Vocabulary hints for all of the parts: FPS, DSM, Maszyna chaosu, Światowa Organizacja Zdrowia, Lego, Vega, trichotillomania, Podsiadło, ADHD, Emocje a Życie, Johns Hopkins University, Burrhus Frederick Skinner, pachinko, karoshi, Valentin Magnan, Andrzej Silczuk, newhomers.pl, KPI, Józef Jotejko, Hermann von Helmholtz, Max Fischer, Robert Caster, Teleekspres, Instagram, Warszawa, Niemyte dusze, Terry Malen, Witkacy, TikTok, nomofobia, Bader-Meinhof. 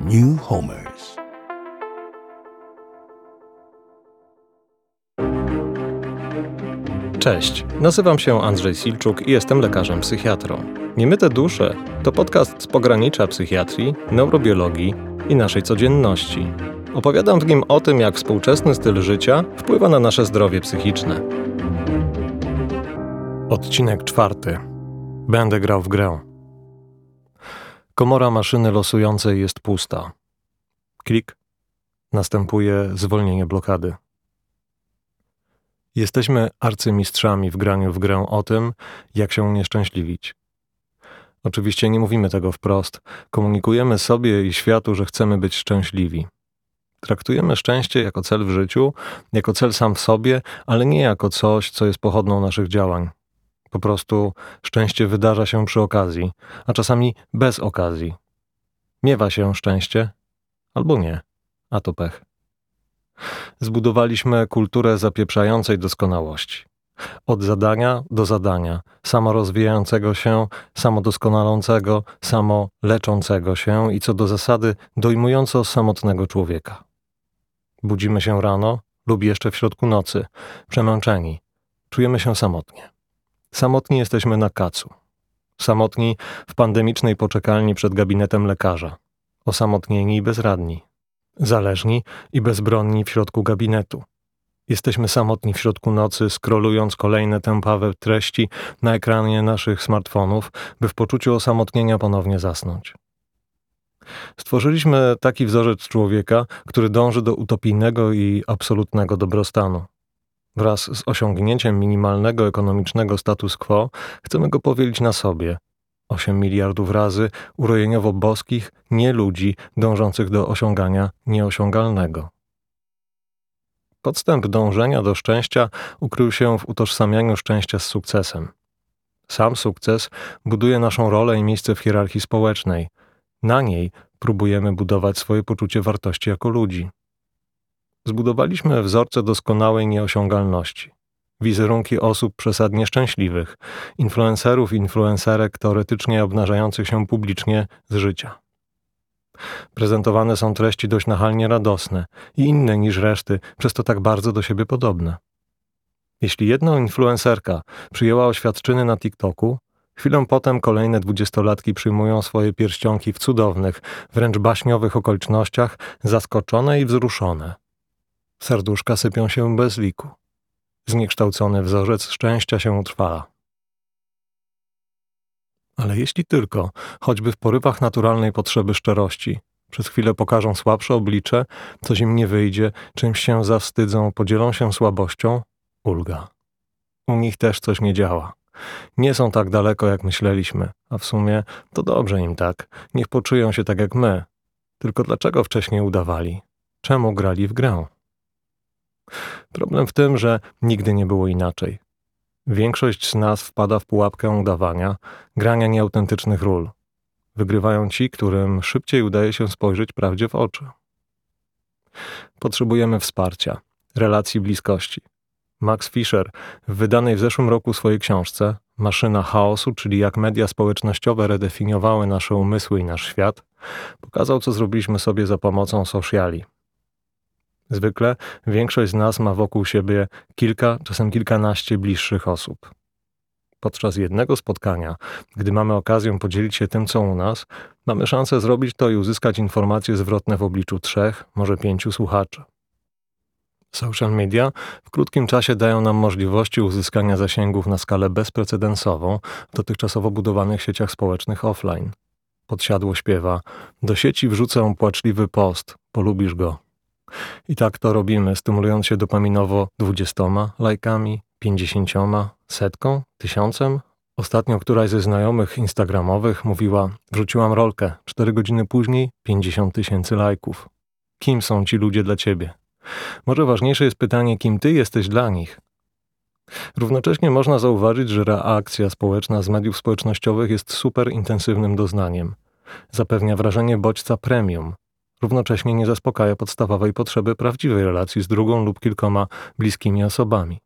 New Homers. Cześć, nazywam się Andrzej Silczuk i jestem lekarzem psychiatrą. Niemyte dusze to podcast z pogranicza psychiatrii, neurobiologii i naszej codzienności. Opowiadam w nim o tym, jak współczesny styl życia wpływa na nasze zdrowie psychiczne. Odcinek 4. Będę grał w grę. Komora maszyny losującej jest pusta. Klik. Następuje zwolnienie blokady. Jesteśmy arcymistrzami w graniu w grę o tym, jak się unieszczęśliwić. Oczywiście nie mówimy tego wprost. Komunikujemy sobie i światu, że chcemy być szczęśliwi. Traktujemy szczęście jako cel w życiu, jako cel sam w sobie, ale nie jako coś, co jest pochodną naszych działań. Po prostu szczęście wydarza się przy okazji, a czasami bez okazji. Miewa się szczęście, albo nie, a to pech. Zbudowaliśmy kulturę zapieprzającej doskonałości. Od zadania do zadania, samorozwijającego się, samodoskonalącego, samoleczącego się i co do zasady dojmująco samotnego człowieka. Budzimy się rano lub jeszcze w środku nocy, przemęczeni. Czujemy się samotnie. Samotni jesteśmy na kacu. Samotni w pandemicznej poczekalni przed gabinetem lekarza. Osamotnieni i bezradni. Zależni i bezbronni w środku gabinetu. Jesteśmy samotni w środku nocy, scrollując kolejne tępawe treści na ekranie naszych smartfonów, by w poczuciu osamotnienia ponownie zasnąć. Stworzyliśmy taki wzorzec człowieka, który dąży do utopijnego i absolutnego dobrostanu. Wraz z osiągnięciem minimalnego ekonomicznego status quo chcemy go powielić na sobie. 8 miliardów razy urojeniowo boskich, nie ludzi dążących do osiągania nieosiągalnego. Podstęp dążenia do szczęścia ukrył się w utożsamianiu szczęścia z sukcesem. Sam sukces buduje naszą rolę i miejsce w hierarchii społecznej. Na niej próbujemy budować swoje poczucie wartości jako ludzi. Zbudowaliśmy wzorce doskonałej nieosiągalności. Wizerunki osób przesadnie szczęśliwych, influencerów i influencerek teoretycznie obnażających się publicznie z życia. Prezentowane są treści dość nachalnie radosne i inne niż reszty, przez to tak bardzo do siebie podobne. Jeśli jedna influencerka przyjęła oświadczyny na TikToku, chwilę potem kolejne 20-latki przyjmują swoje pierścionki w cudownych, wręcz baśniowych okolicznościach, zaskoczone i wzruszone. Serduszka sypią się bez liku. Zniekształcony wzorzec szczęścia się utrwala. Ale jeśli tylko, choćby w porywach naturalnej potrzeby szczerości, przez chwilę pokażą słabsze oblicze, coś im nie wyjdzie, czymś się zawstydzą, podzielą się słabością, ulga. U nich też coś nie działa. Nie są tak daleko, jak myśleliśmy, a w sumie to dobrze im tak, niech poczują się tak jak my. Tylko dlaczego wcześniej udawali? Czemu grali w grę? Problem w tym, że nigdy nie było inaczej. Większość z nas wpada w pułapkę udawania, grania nieautentycznych ról. Wygrywają ci, którym szybciej udaje się spojrzeć prawdzie w oczy. Potrzebujemy wsparcia, relacji bliskości. Max Fischer w wydanej w zeszłym roku swojej książce Maszyna chaosu, czyli jak media społecznościowe redefiniowały nasze umysły i nasz świat, pokazał, co zrobiliśmy sobie za pomocą sociali. Zwykle większość z nas ma wokół siebie kilka, czasem kilkanaście bliższych osób. Podczas jednego spotkania, gdy mamy okazję podzielić się tym, co u nas, mamy szansę zrobić to i uzyskać informacje zwrotne w obliczu 3, może 5 słuchaczy. Social media w krótkim czasie dają nam możliwości uzyskania zasięgów na skalę bezprecedensową w dotychczasowo budowanych sieciach społecznych offline. Podsiadło śpiewa: do sieci wrzucę płaczliwy post, polubisz go. I tak to robimy, stymulując się dopaminowo 20 lajkami, 50, 100, 1000. Ostatnio któraś ze znajomych instagramowych mówiła: wrzuciłam rolkę, 4 godziny później 50 000 lajków. Kim są ci ludzie dla ciebie? Może ważniejsze jest pytanie, kim ty jesteś dla nich? Równocześnie można zauważyć, że reakcja społeczna z mediów społecznościowych jest super intensywnym doznaniem. Zapewnia wrażenie bodźca premium. Równocześnie nie zaspokaja podstawowej potrzeby prawdziwej relacji z drugą lub kilkoma bliskimi osobami.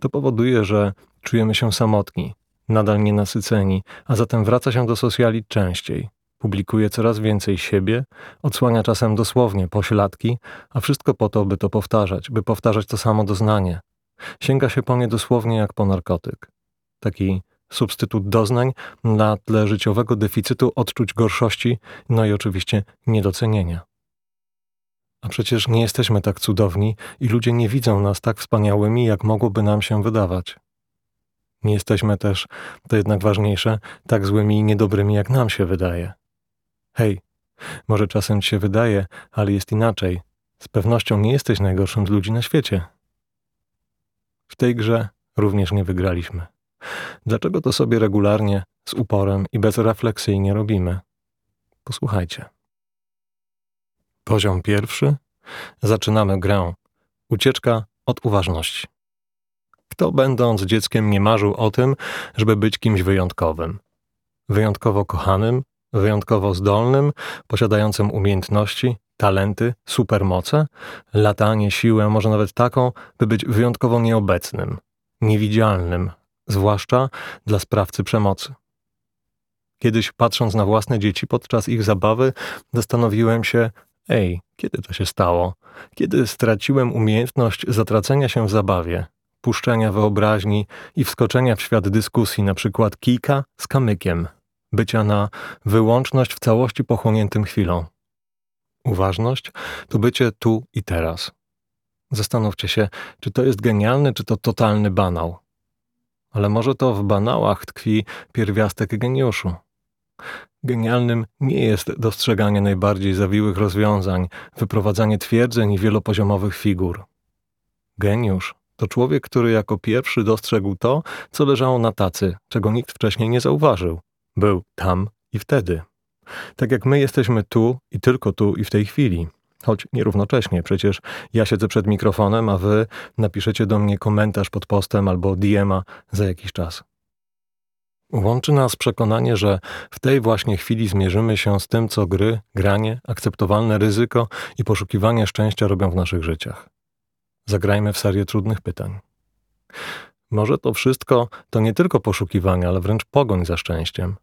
To powoduje, że czujemy się samotni, nadal nienasyceni, a zatem wraca się do sociali częściej. Publikuje coraz więcej siebie, odsłania czasem dosłownie pośladki, a wszystko po to, by to powtarzać, by powtarzać to samo doznanie. Sięga się po nie dosłownie jak po narkotyk. Taki substytut doznań na tle życiowego deficytu odczuć gorszości, no i oczywiście niedocenienia. A przecież nie jesteśmy tak cudowni i ludzie nie widzą nas tak wspaniałymi, jak mogłoby nam się wydawać. Nie jesteśmy też, to jednak ważniejsze, tak złymi i niedobrymi, jak nam się wydaje. Hej, może czasem ci się wydaje, ale jest inaczej. Z pewnością nie jesteś najgorszym z ludzi na świecie. W tej grze również nie wygraliśmy. Dlaczego to sobie regularnie, z uporem i bezrefleksyjnie robimy? Posłuchajcie. Poziom pierwszy. Zaczynamy grę. Ucieczka od uważności. Kto będąc dzieckiem nie marzył o tym, żeby być kimś wyjątkowym? Wyjątkowo kochanym, wyjątkowo zdolnym, posiadającym umiejętności, talenty, supermoce, latanie, siłę, może nawet taką, by być wyjątkowo nieobecnym, niewidzialnym, zwłaszcza dla sprawcy przemocy. Kiedyś patrząc na własne dzieci podczas ich zabawy, zastanowiłem się, ej, kiedy to się stało? Kiedy straciłem umiejętność zatracenia się w zabawie, puszczenia wyobraźni i wskoczenia w świat dyskusji, na przykład kijka z kamykiem, bycia na wyłączność w całości pochłoniętym chwilą. Uważność to bycie tu i teraz. Zastanówcie się, czy to jest genialne, czy to totalny banał. Ale może to w banałach tkwi pierwiastek geniuszu. Genialnym nie jest dostrzeganie najbardziej zawiłych rozwiązań, wyprowadzanie twierdzeń i wielopoziomowych figur. Geniusz to człowiek, który jako pierwszy dostrzegł to, co leżało na tacy, czego nikt wcześniej nie zauważył. Był tam i wtedy. Tak jak my jesteśmy tu i tylko tu i w tej chwili. Choć nierównocześnie, przecież ja siedzę przed mikrofonem, a wy napiszecie do mnie komentarz pod postem albo DM-a za jakiś czas. Łączy nas przekonanie, że w tej właśnie chwili zmierzymy się z tym, co gry, granie, akceptowalne ryzyko i poszukiwanie szczęścia robią w naszych życiach. Zagrajmy w serię trudnych pytań. Może to wszystko to nie tylko poszukiwanie, ale wręcz pogoń za szczęściem.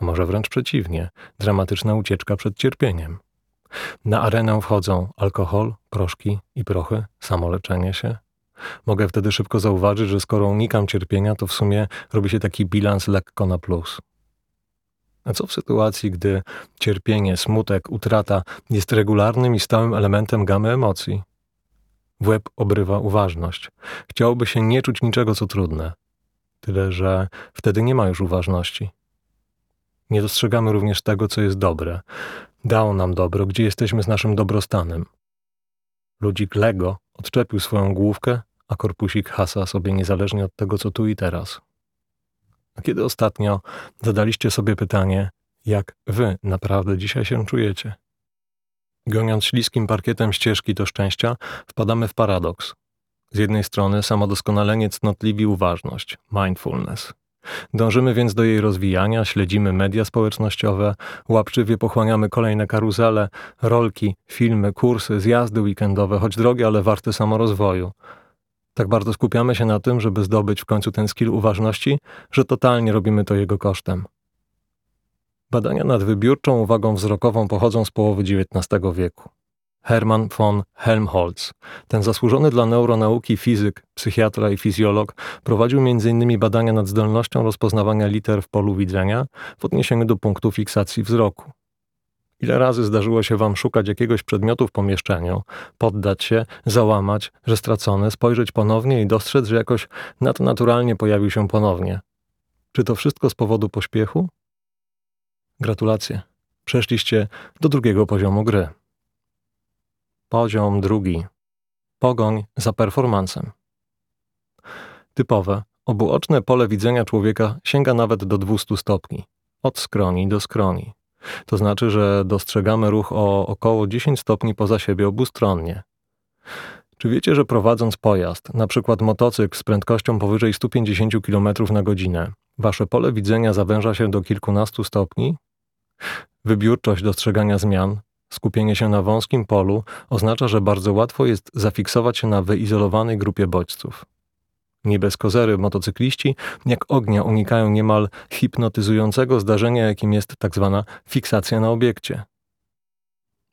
A może wręcz przeciwnie, dramatyczna ucieczka przed cierpieniem. Na arenę wchodzą alkohol, proszki i prochy, samoleczenie się. Mogę wtedy szybko zauważyć, że skoro unikam cierpienia, to w sumie robi się taki bilans lekko na plus. A co w sytuacji, gdy cierpienie, smutek, utrata jest regularnym i stałym elementem gamy emocji? W łeb obrywa uważność. Chciałoby się nie czuć niczego, co trudne. Tyle, że wtedy nie ma już uważności. Nie dostrzegamy również tego, co jest dobre. Dało nam dobro, gdzie jesteśmy z naszym dobrostanem. Ludzik Lego odczepił swoją główkę, a korpusik hasa sobie niezależnie od tego, co tu i teraz. A kiedy ostatnio zadaliście sobie pytanie, jak wy naprawdę dzisiaj się czujecie? Goniąc śliskim parkietem ścieżki do szczęścia, wpadamy w paradoks. Z jednej strony samodoskonalenie cnotliwi uważność, mindfulness. Dążymy więc do jej rozwijania, śledzimy media społecznościowe, łapczywie pochłaniamy kolejne karuzele, rolki, filmy, kursy, zjazdy weekendowe, choć drogie, ale warte samorozwoju. Tak bardzo skupiamy się na tym, żeby zdobyć w końcu ten skill uważności, że totalnie robimy to jego kosztem. Badania nad wybiórczą uwagą wzrokową pochodzą z połowy XIX wieku. Hermann von Helmholtz, ten zasłużony dla neuronauki fizyk, psychiatra i fizjolog, prowadził m.in. badania nad zdolnością rozpoznawania liter w polu widzenia w odniesieniu do punktu fiksacji wzroku. Ile razy zdarzyło się wam szukać jakiegoś przedmiotu w pomieszczeniu, poddać się, załamać, że stracony, spojrzeć ponownie i dostrzec, że jakoś nadnaturalnie pojawił się ponownie. Czy to wszystko z powodu pośpiechu? Gratulacje. Przeszliście do drugiego poziomu gry. Poziom drugi. Pogoń za performansem. Typowe, obuoczne pole widzenia człowieka sięga nawet do 200 stopni. Od skroni do skroni. To znaczy, że dostrzegamy ruch o około 10 stopni poza siebie obustronnie. Czy wiecie, że prowadząc pojazd, na przykład motocykl z prędkością powyżej 150 km na godzinę, wasze pole widzenia zawęża się do kilkunastu stopni? Wybiórczość dostrzegania zmian, skupienie się na wąskim polu oznacza, że bardzo łatwo jest zafiksować się na wyizolowanej grupie bodźców. Nie bez kozery motocykliści jak ognia unikają niemal hipnotyzującego zdarzenia, jakim jest tzw. fiksacja na obiekcie.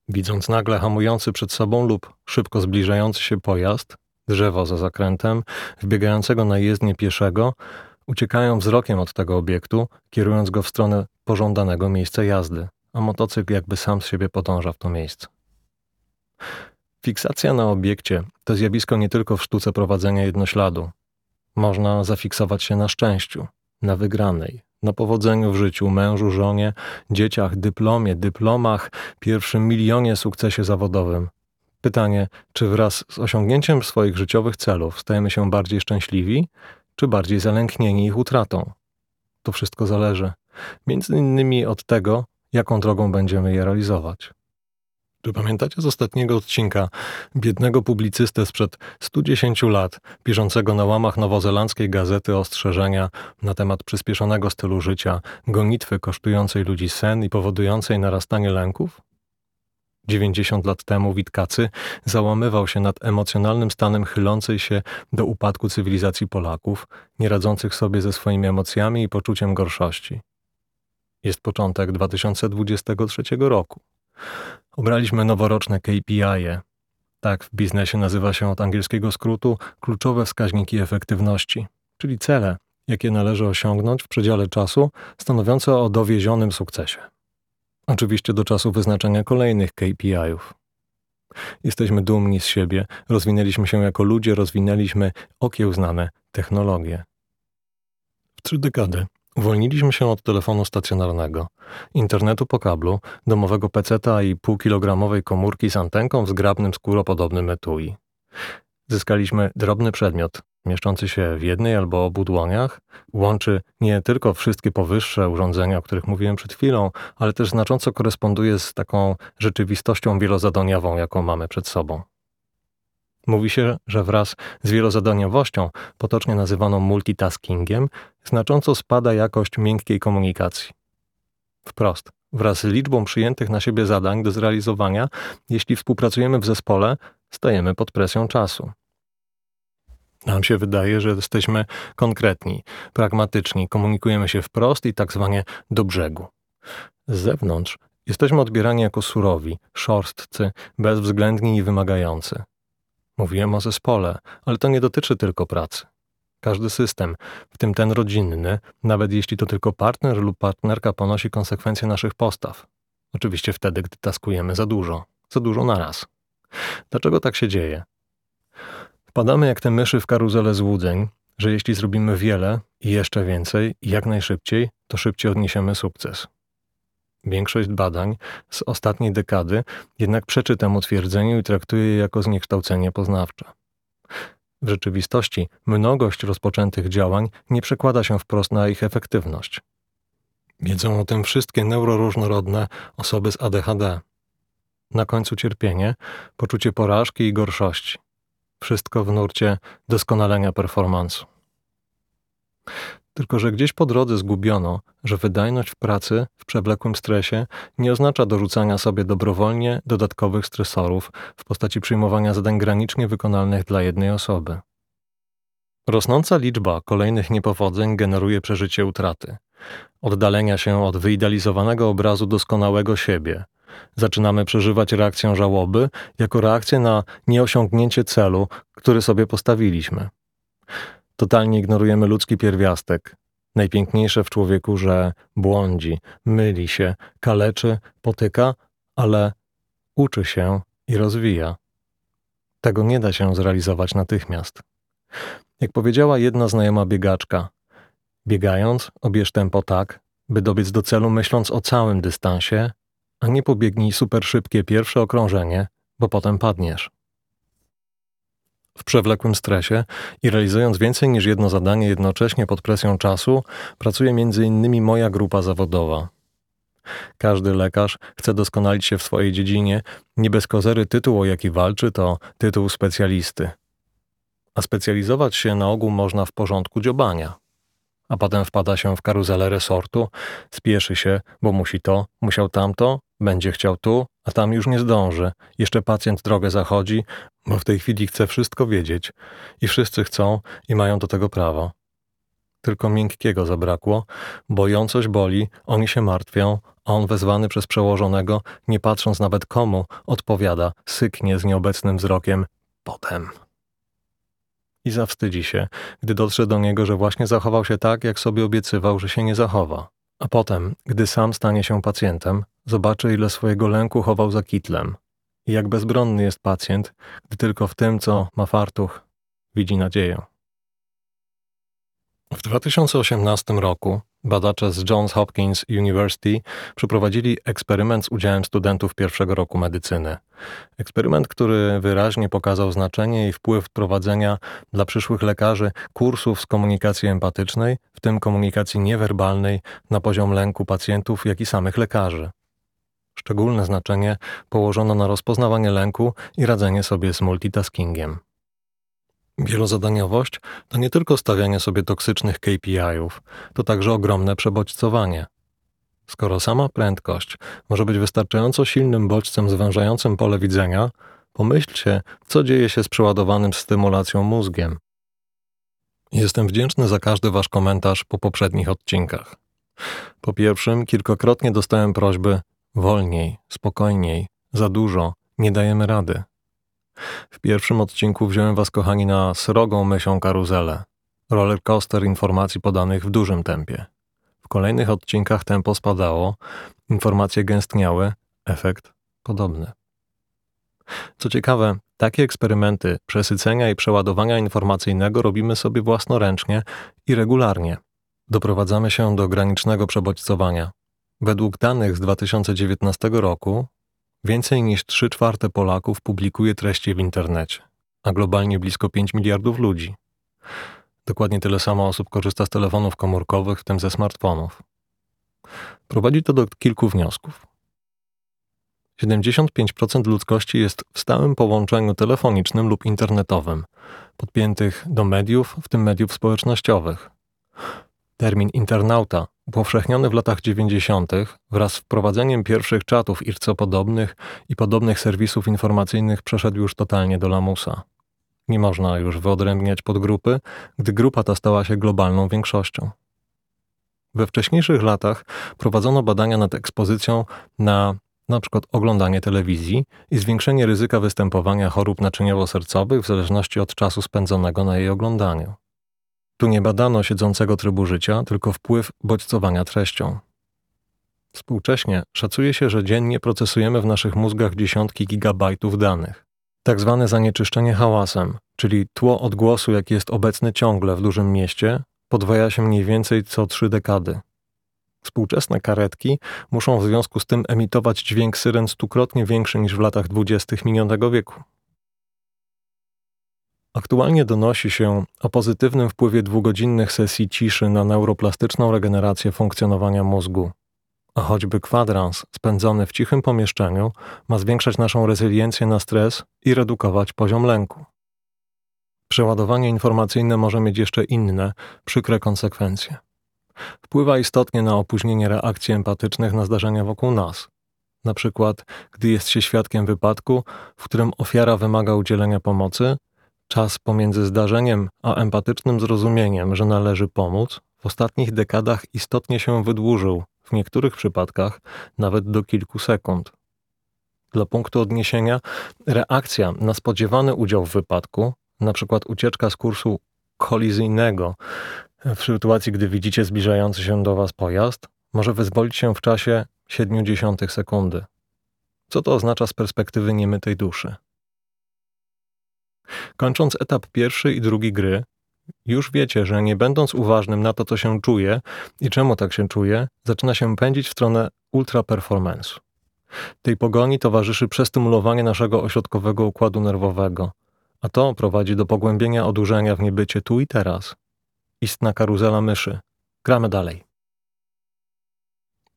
Widząc nagle hamujący przed sobą lub szybko zbliżający się pojazd, drzewo za zakrętem, wbiegającego na jezdnię pieszego, uciekają wzrokiem od tego obiektu, kierując go w stronę pożądanego miejsca jazdy, a motocykl jakby sam z siebie podąża w to miejsce. Fiksacja na obiekcie to zjawisko nie tylko w sztuce prowadzenia jednośladu. Można zafiksować się na szczęściu, na wygranej, na powodzeniu w życiu, mężu, żonie, dzieciach, dyplomie, dyplomach, pierwszym milionie, sukcesie zawodowym. Pytanie, czy wraz z osiągnięciem swoich życiowych celów stajemy się bardziej szczęśliwi, czy bardziej zalęknieni ich utratą? To wszystko zależy, między innymi od tego, jaką drogą będziemy je realizować. Czy pamiętacie z ostatniego odcinka biednego publicystę sprzed 110 lat, piszącego na łamach nowozelandzkiej gazety ostrzeżenia na temat przyspieszonego stylu życia, gonitwy kosztującej ludzi sen i powodującej narastanie lęków? 90 lat temu Witkacy załamywał się nad emocjonalnym stanem chylącej się do upadku cywilizacji Polaków, nie radzących sobie ze swoimi emocjami i poczuciem gorszości. Jest początek 2023 roku. Obraliśmy noworoczne KPI-e. Tak w biznesie nazywa się od angielskiego skrótu kluczowe wskaźniki efektywności, czyli cele, jakie należy osiągnąć w przedziale czasu stanowiące o dowiezionym sukcesie. Oczywiście do czasu wyznaczenia kolejnych KPI-ów. Jesteśmy dumni z siebie, rozwinęliśmy się jako ludzie, rozwinęliśmy okiełznane technologie. W 3 dekady uwolniliśmy się od telefonu stacjonarnego, internetu po kablu, domowego peceta i półkilogramowej komórki z antenką w zgrabnym skóropodobnym etui. Zyskaliśmy drobny przedmiot, mieszczący się w jednej albo obu dłoniach, łączy nie tylko wszystkie powyższe urządzenia, o których mówiłem przed chwilą, ale też znacząco koresponduje z taką rzeczywistością wielozadaniową, jaką mamy przed sobą. Mówi się, że wraz z wielozadaniowością, potocznie nazywaną multitaskingiem, znacząco spada jakość miękkiej komunikacji. Wprost, wraz z liczbą przyjętych na siebie zadań do zrealizowania, jeśli współpracujemy w zespole, stajemy pod presją czasu. Nam się wydaje, że jesteśmy konkretni, pragmatyczni, komunikujemy się wprost i tak zwanie do brzegu. Z zewnątrz jesteśmy odbierani jako surowi, szorstcy, bezwzględni i wymagający. Mówiłem o zespole, ale to nie dotyczy tylko pracy. Każdy system, w tym ten rodzinny, nawet jeśli to tylko partner lub partnerka, ponosi konsekwencje naszych postaw. Oczywiście wtedy, gdy taskujemy za dużo na raz. Dlaczego tak się dzieje? Wpadamy jak te myszy w karuzelę złudzeń, że jeśli zrobimy wiele i jeszcze więcej i jak najszybciej, to szybciej odniesiemy sukces. Większość badań z ostatniej dekady jednak przeczy temu twierdzeniu i traktuje je jako zniekształcenie poznawcze. W rzeczywistości mnogość rozpoczętych działań nie przekłada się wprost na ich efektywność. Wiedzą o tym wszystkie neuroróżnorodne osoby z ADHD. Na końcu cierpienie, poczucie porażki i gorszości. Wszystko w nurcie doskonalenia performansu. Tylko że gdzieś po drodze zgubiono, że wydajność w pracy w przewlekłym stresie nie oznacza dorzucania sobie dobrowolnie dodatkowych stresorów w postaci przyjmowania zadań granicznie wykonalnych dla jednej osoby. Rosnąca liczba kolejnych niepowodzeń generuje przeżycie utraty, oddalenia się od wyidealizowanego obrazu doskonałego siebie. Zaczynamy przeżywać reakcję żałoby jako reakcję na nieosiągnięcie celu, który sobie postawiliśmy. Totalnie ignorujemy ludzki pierwiastek, najpiękniejsze w człowieku, że błądzi, myli się, kaleczy, potyka, ale uczy się i rozwija. Tego nie da się zrealizować natychmiast. Jak powiedziała jedna znajoma biegaczka, biegając obierz tempo tak, by dobiec do celu myśląc o całym dystansie, a nie pobiegnij super szybkie pierwsze okrążenie, bo potem padniesz. W przewlekłym stresie i realizując więcej niż jedno zadanie jednocześnie pod presją czasu, pracuje m.in. moja grupa zawodowa. Każdy lekarz chce doskonalić się w swojej dziedzinie, nie bez kozery tytuł, o jaki walczy, to tytuł specjalisty. A specjalizować się na ogół można w porządku dziobania. A potem wpada się w karuzelę resortu, spieszy się, bo musi to, musiał tamto, Będzie chciał tu, a tam już nie zdąży. Jeszcze pacjent drogę zachodzi, bo w tej chwili chce wszystko wiedzieć. I wszyscy chcą i mają do tego prawo. Tylko miękkiego zabrakło, bo ją coś boli, oni się martwią, a on wezwany przez przełożonego, nie patrząc nawet komu, odpowiada, syknie z nieobecnym wzrokiem, potem. I zawstydzi się, gdy dotrze do niego, że właśnie zachował się tak, jak sobie obiecywał, że się nie zachowa. A potem, gdy sam stanie się pacjentem, zobaczy, ile swojego lęku chował za kitlem. I jak bezbronny jest pacjent, gdy tylko w tym, co ma fartuch, widzi nadzieję. W 2018 roku badacze z Johns Hopkins University przeprowadzili eksperyment z udziałem studentów pierwszego roku medycyny. Eksperyment, który wyraźnie pokazał znaczenie i wpływ prowadzenia dla przyszłych lekarzy kursów z komunikacji empatycznej, w tym komunikacji niewerbalnej, na poziom lęku pacjentów, jak i samych lekarzy. Szczególne znaczenie położono na rozpoznawanie lęku i radzenie sobie z multitaskingiem. Wielozadaniowość to nie tylko stawianie sobie toksycznych KPI-ów, to także ogromne przebodźcowanie. Skoro sama prędkość może być wystarczająco silnym bodźcem zwężającym pole widzenia, pomyślcie, co dzieje się z przeładowanym stymulacją mózgiem. Jestem wdzięczny za każdy wasz komentarz po poprzednich odcinkach. Po pierwszym kilkakrotnie dostałem prośby wolniej, spokojniej, za dużo, nie dajemy rady. W pierwszym odcinku wziąłem was, kochani, na srogą myślą karuzelę. Rollercoaster informacji podanych w dużym tempie. W kolejnych odcinkach tempo spadało, informacje gęstniały, efekt podobny. Co ciekawe, takie eksperymenty przesycenia i przeładowania informacyjnego robimy sobie własnoręcznie i regularnie. Doprowadzamy się do granicznego przebodźcowania. Według danych z 2019 roku więcej niż 3/4 Polaków publikuje treści w internecie, a globalnie blisko 5 miliardów ludzi. Dokładnie tyle samo osób korzysta z telefonów komórkowych, w tym ze smartfonów. Prowadzi to do kilku wniosków. 75% ludzkości jest w stałym połączeniu telefonicznym lub internetowym, podpiętych do mediów, w tym mediów społecznościowych. Termin internauta, upowszechniony w latach 90. wraz z wprowadzeniem pierwszych czatów ircopodobnych i podobnych serwisów informacyjnych, przeszedł już totalnie do lamusa. Nie można już wyodrębniać podgrupy, gdy grupa ta stała się globalną większością. We wcześniejszych latach prowadzono badania nad ekspozycją na przykład oglądanie telewizji i zwiększenie ryzyka występowania chorób naczyniowo-sercowych w zależności od czasu spędzonego na jej oglądaniu. Tu nie badano siedzącego trybu życia, tylko wpływ bodźcowania treścią. Współcześnie szacuje się, że dziennie procesujemy w naszych mózgach dziesiątki gigabajtów danych. Tak zwane zanieczyszczenie hałasem, czyli tło odgłosu, jakie jest obecne ciągle w dużym mieście, podwaja się mniej więcej co 3 dekady. Współczesne karetki muszą w związku z tym emitować dźwięk syren 100-krotnie większy niż w latach 20. minionego wieku. Aktualnie donosi się o pozytywnym wpływie 2-godzinnych sesji ciszy na neuroplastyczną regenerację funkcjonowania mózgu. A choćby kwadrans spędzony w cichym pomieszczeniu ma zwiększać naszą rezyliencję na stres i redukować poziom lęku. Przeładowanie informacyjne może mieć jeszcze inne, przykre konsekwencje. Wpływa istotnie na opóźnienie reakcji empatycznych na zdarzenia wokół nas. Na przykład, gdy jest się świadkiem wypadku, w którym ofiara wymaga udzielenia pomocy, czas pomiędzy zdarzeniem a empatycznym zrozumieniem, że należy pomóc, w ostatnich dekadach istotnie się wydłużył, w niektórych przypadkach nawet do kilku sekund. Dla punktu odniesienia, reakcja na spodziewany udział w wypadku, np. ucieczka z kursu kolizyjnego, w sytuacji, gdy widzicie zbliżający się do was pojazd, może wyzwolić się w czasie 0,7 sekundy. Co to oznacza z perspektywy niemytej duszy? Kończąc etap pierwszy i drugi gry, już wiecie, że nie będąc uważnym na to, co się czuje i czemu tak się czuje, zaczyna się pędzić w stronę ultra-performance'u. Tej pogoni towarzyszy przestymulowanie naszego ośrodkowego układu nerwowego, a to prowadzi do pogłębienia odurzenia w niebycie tu i teraz. Istna karuzela myszy. Gramy dalej.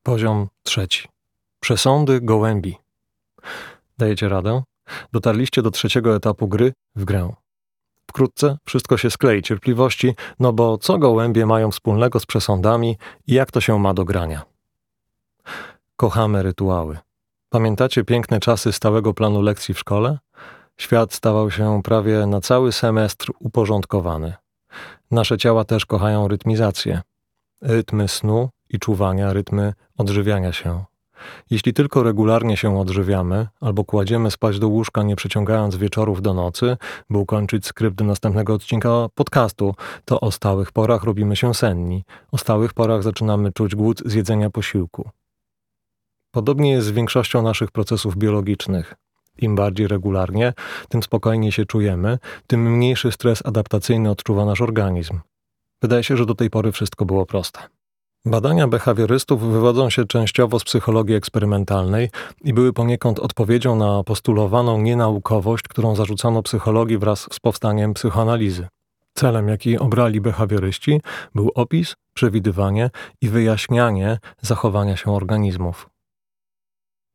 Poziom 3. Przesądy gołębi. Dajecie radę? Dotarliście do 3. etapu gry w grę. Wkrótce wszystko się sklei cierpliwości, no bo co gołębie mają wspólnego z przesądami i jak to się ma do grania? Kochamy rytuały. Pamiętacie piękne czasy stałego planu lekcji w szkole? Świat stawał się prawie na cały semestr uporządkowany. Nasze ciała też kochają rytmizację. Rytmy snu i czuwania, rytmy odżywiania się. Jeśli tylko regularnie się odżywiamy, albo kładziemy spać do łóżka, nie przeciągając wieczorów do nocy, by ukończyć skrypt do następnego odcinka podcastu, to o stałych porach robimy się senni. O stałych porach zaczynamy czuć głód z jedzenia posiłku. Podobnie jest z większością naszych procesów biologicznych. Im bardziej regularnie, tym spokojniej się czujemy, tym mniejszy stres adaptacyjny odczuwa nasz organizm. Wydaje się, że do tej pory wszystko było proste. Badania behawiorystów wywodzą się częściowo z psychologii eksperymentalnej i były poniekąd odpowiedzią na postulowaną nienaukowość, którą zarzucano psychologii wraz z powstaniem psychoanalizy. Celem, jaki obrali behawioryści, był opis, przewidywanie i wyjaśnianie zachowania się organizmów.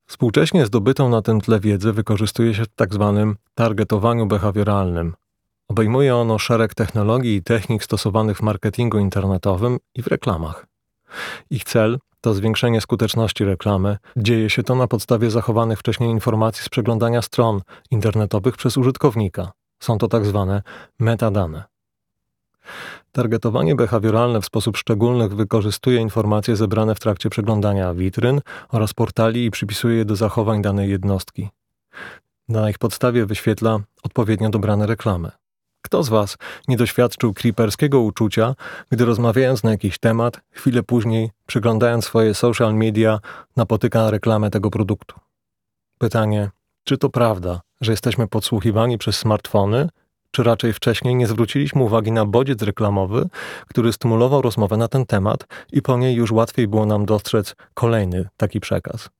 Współcześnie zdobytą na tym tle wiedzę wykorzystuje się w tzw. targetowaniu behawioralnym. Obejmuje ono szereg technologii i technik stosowanych w marketingu internetowym i w reklamach. Ich cel to zwiększenie skuteczności reklamy. Dzieje się to na podstawie zachowanych wcześniej informacji z przeglądania stron internetowych przez użytkownika. Są to tzw. metadane. Targetowanie behawioralne w sposób szczególny wykorzystuje informacje zebrane w trakcie przeglądania witryn oraz portali i przypisuje je do zachowań danej jednostki. Na ich podstawie wyświetla odpowiednio dobrane reklamy. Kto z Was nie doświadczył creeperskiego uczucia, gdy rozmawiając na jakiś temat, chwilę później, przeglądając swoje social media, napotyka reklamę tego produktu? Pytanie, czy to prawda, że jesteśmy podsłuchiwani przez smartfony, czy raczej wcześniej nie zwróciliśmy uwagi na bodziec reklamowy, który stymulował rozmowę na ten temat i po niej już łatwiej było nam dostrzec kolejny taki przekaz?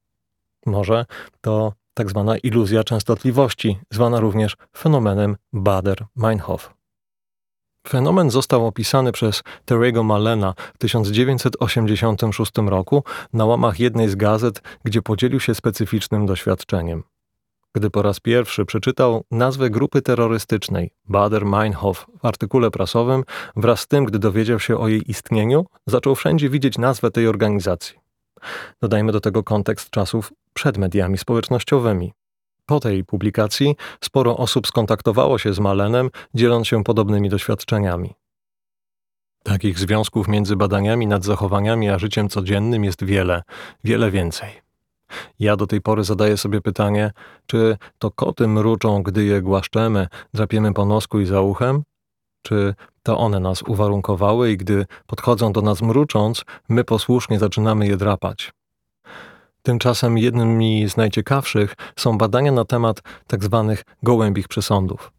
Może to tak zwana iluzja częstotliwości, zwana również fenomenem Bader-Meinhof. Fenomen został opisany przez Terry'ego Malena w 1986 roku na łamach jednej z gazet, gdzie podzielił się specyficznym doświadczeniem. Gdy po raz pierwszy przeczytał nazwę grupy terrorystycznej Bader-Meinhof w artykule prasowym, wraz z tym, gdy dowiedział się o jej istnieniu, zaczął wszędzie widzieć nazwę tej organizacji. Dodajmy do tego kontekst czasów przed mediami społecznościowymi. Po tej publikacji sporo osób skontaktowało się z Malenem, dzieląc się podobnymi doświadczeniami. Takich związków między badaniami nad zachowaniami a życiem codziennym jest wiele, wiele więcej. Ja do tej pory zadaję sobie pytanie, czy to koty mruczą, gdy je głaszczemy, drapiemy po nosku i za uchem? Czy to one nas uwarunkowały i gdy podchodzą do nas mrucząc, my posłusznie zaczynamy je drapać? Tymczasem jednymi z najciekawszych są badania na temat tzw. gołębich przesądów.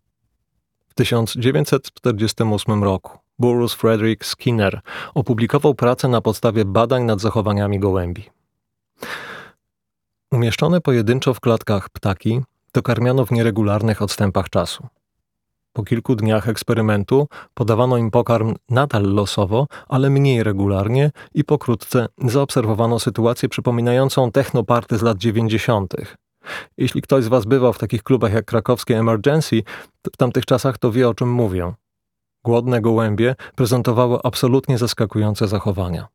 W 1948 roku Burrhus Frederick Skinner opublikował pracę na podstawie badań nad zachowaniami gołębi. Umieszczone pojedynczo w klatkach ptaki dokarmiano w nieregularnych odstępach czasu. Po kilku dniach eksperymentu podawano im pokarm nadal losowo, ale mniej regularnie i pokrótce zaobserwowano sytuację przypominającą technoparty z lat 90. Jeśli ktoś z Was bywał w takich klubach jak krakowskie Emergency, w tamtych czasach to wie, o czym mówię. Głodne gołębie prezentowały absolutnie zaskakujące zachowania.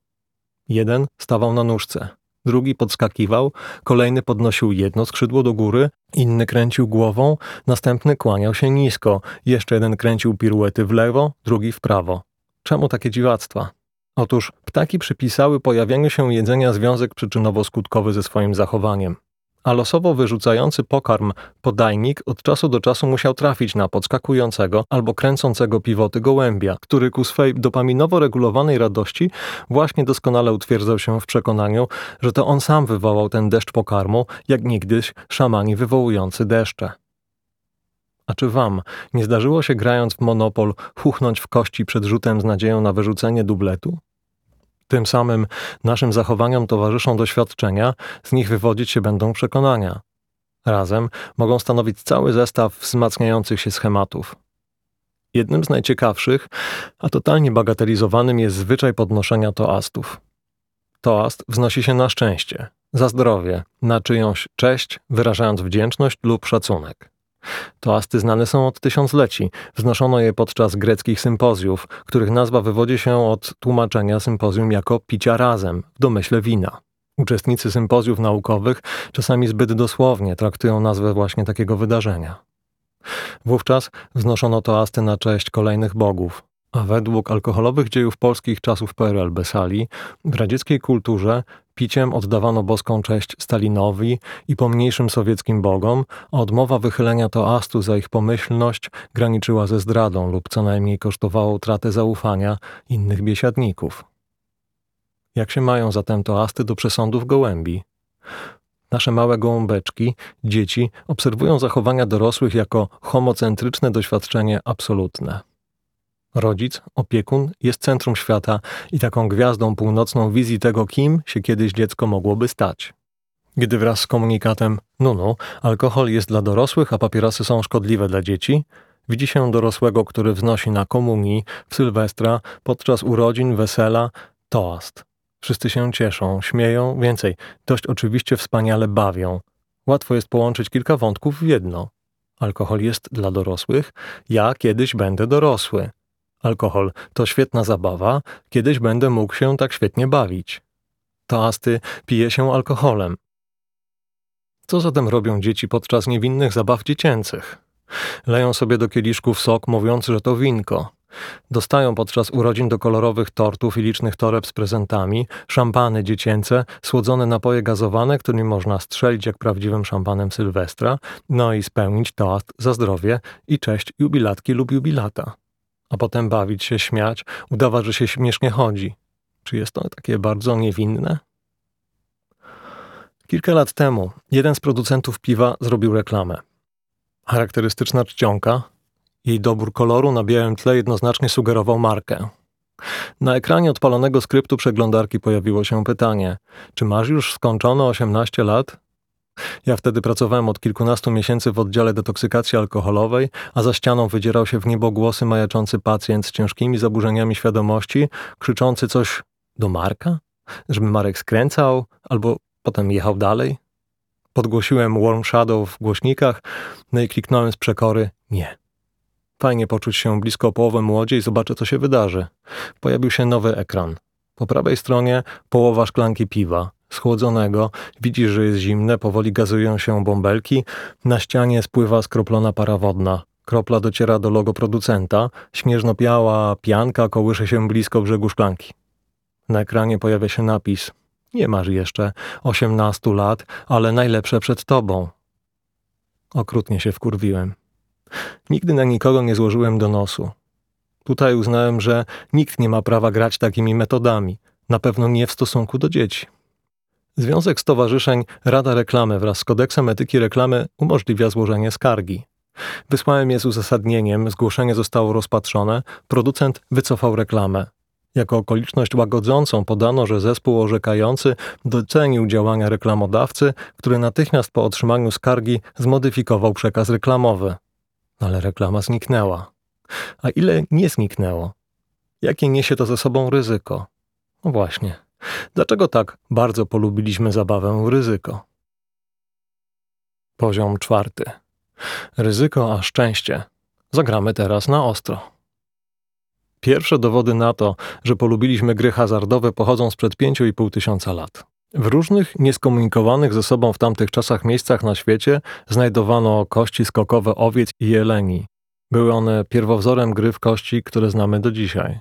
Jeden stawał na nóżce. Drugi podskakiwał, kolejny podnosił jedno skrzydło do góry, inny kręcił głową, następny kłaniał się nisko, jeszcze jeden kręcił piruety w lewo, drugi w prawo. Czemu takie dziwactwa? Otóż ptaki przypisały pojawieniu się jedzenia związek przyczynowo-skutkowy ze swoim zachowaniem. A losowo wyrzucający pokarm podajnik od czasu do czasu musiał trafić na podskakującego albo kręcącego piwoty gołębia, który ku swej dopaminowo regulowanej radości właśnie doskonale utwierdzał się w przekonaniu, że to on sam wywołał ten deszcz pokarmu, jak niegdyś szamani wywołujący deszcze. A czy Wam nie zdarzyło się grając w Monopol huchnąć w kości przed rzutem z nadzieją na wyrzucenie dubletu? Tym samym naszym zachowaniom towarzyszą doświadczenia, z nich wywodzić się będą przekonania. Razem mogą stanowić cały zestaw wzmacniających się schematów. Jednym z najciekawszych, a totalnie bagatelizowanym jest zwyczaj podnoszenia toastów. Toast wznosi się na szczęście, za zdrowie, na czyjąś cześć, wyrażając wdzięczność lub szacunek. Toasty znane są od tysiącleci. Wznoszono je podczas greckich sympozjów, których nazwa wywodzi się od tłumaczenia sympozjum jako picia razem, w domyśle wina. Uczestnicy sympozjów naukowych czasami zbyt dosłownie traktują nazwę właśnie takiego wydarzenia. Wówczas wznoszono toasty na cześć kolejnych bogów, a według alkoholowych dziejów polskich czasów PRL Besali w radzieckiej kulturze piciem oddawano boską cześć Stalinowi i pomniejszym sowieckim bogom, a odmowa wychylenia toastu za ich pomyślność graniczyła ze zdradą lub co najmniej kosztowała utratę zaufania innych biesiadników. Jak się mają zatem toasty do przesądów gołębi? Nasze małe gołąbeczki, dzieci, obserwują zachowania dorosłych jako homocentryczne doświadczenie absolutne. Rodzic, opiekun jest centrum świata i taką gwiazdą północną wizji tego, kim się kiedyś dziecko mogłoby stać. Gdy wraz z komunikatem nunu, alkohol jest dla dorosłych, a papierosy są szkodliwe dla dzieci, widzi się dorosłego, który wznosi na komunii, w Sylwestra, podczas urodzin, wesela, toast. Wszyscy się cieszą, śmieją, więcej, dość oczywiście wspaniale bawią. Łatwo jest połączyć kilka wątków w jedno. Alkohol jest dla dorosłych, ja kiedyś będę dorosły. Alkohol to świetna zabawa, kiedyś będę mógł się tak świetnie bawić. Toasty pije się alkoholem. Co zatem robią dzieci podczas niewinnych zabaw dziecięcych? Leją sobie do kieliszków sok, mówiąc, że to winko. Dostają podczas urodzin do kolorowych tortów i licznych toreb z prezentami, szampany dziecięce, słodzone napoje gazowane, którymi można strzelić jak prawdziwym szampanem Sylwestra, no i spełnić toast za zdrowie i cześć jubilatki lub jubilata. A potem bawić się, śmiać, udawać, że się śmiesznie chodzi. Czy jest to takie bardzo niewinne? Kilka lat temu jeden z producentów piwa zrobił reklamę. Charakterystyczna czcionka, jej dobór koloru na białym tle jednoznacznie sugerował markę. Na ekranie odpalonego skryptu przeglądarki pojawiło się pytanie: czy masz już skończone 18 lat? Ja wtedy pracowałem od kilkunastu miesięcy w oddziale detoksykacji alkoholowej, a za ścianą wydzierał się w niebogłosy majaczący pacjent z ciężkimi zaburzeniami świadomości, krzyczący coś do Marka, żeby Marek skręcał albo potem jechał dalej. Podgłosiłem Warm Shadow w głośnikach, no i kliknąłem z przekory nie. Fajnie poczuć się blisko połowy młodziej, zobaczę co się wydarzy. Pojawił się nowy ekran. Po prawej stronie połowa szklanki piwa. Schłodzonego, widzisz, że jest zimne, powoli gazują się bąbelki, na ścianie spływa skroplona para wodna. Kropla dociera do logo producenta, śnieżno-biała pianka kołysze się blisko brzegu szklanki. Na ekranie pojawia się napis: nie masz jeszcze 18 lat, ale najlepsze przed tobą. Okrutnie się wkurwiłem. Nigdy na nikogo nie złożyłem donosu. Tutaj uznałem, że nikt nie ma prawa grać takimi metodami, na pewno nie w stosunku do dzieci. Związek Stowarzyszeń Rada Reklamy wraz z Kodeksem Etyki Reklamy umożliwia złożenie skargi. Wysłałem je z uzasadnieniem, zgłoszenie zostało rozpatrzone, producent wycofał reklamę. Jako okoliczność łagodzącą podano, że zespół orzekający docenił działania reklamodawcy, który natychmiast po otrzymaniu skargi zmodyfikował przekaz reklamowy. Ale reklama zniknęła. A ile nie zniknęło? Jakie niesie to ze sobą ryzyko? No właśnie. Dlaczego tak bardzo polubiliśmy zabawę w ryzyko? Poziom 4. Ryzyko a szczęście. Zagramy teraz na ostro. Pierwsze dowody na to, że polubiliśmy gry hazardowe, pochodzą sprzed 5500 lat. W różnych, nieskomunikowanych ze sobą w tamtych czasach miejscach na świecie znajdowano kości skokowe owiec i jeleni. Były one pierwowzorem gry w kości, które znamy do dzisiaj.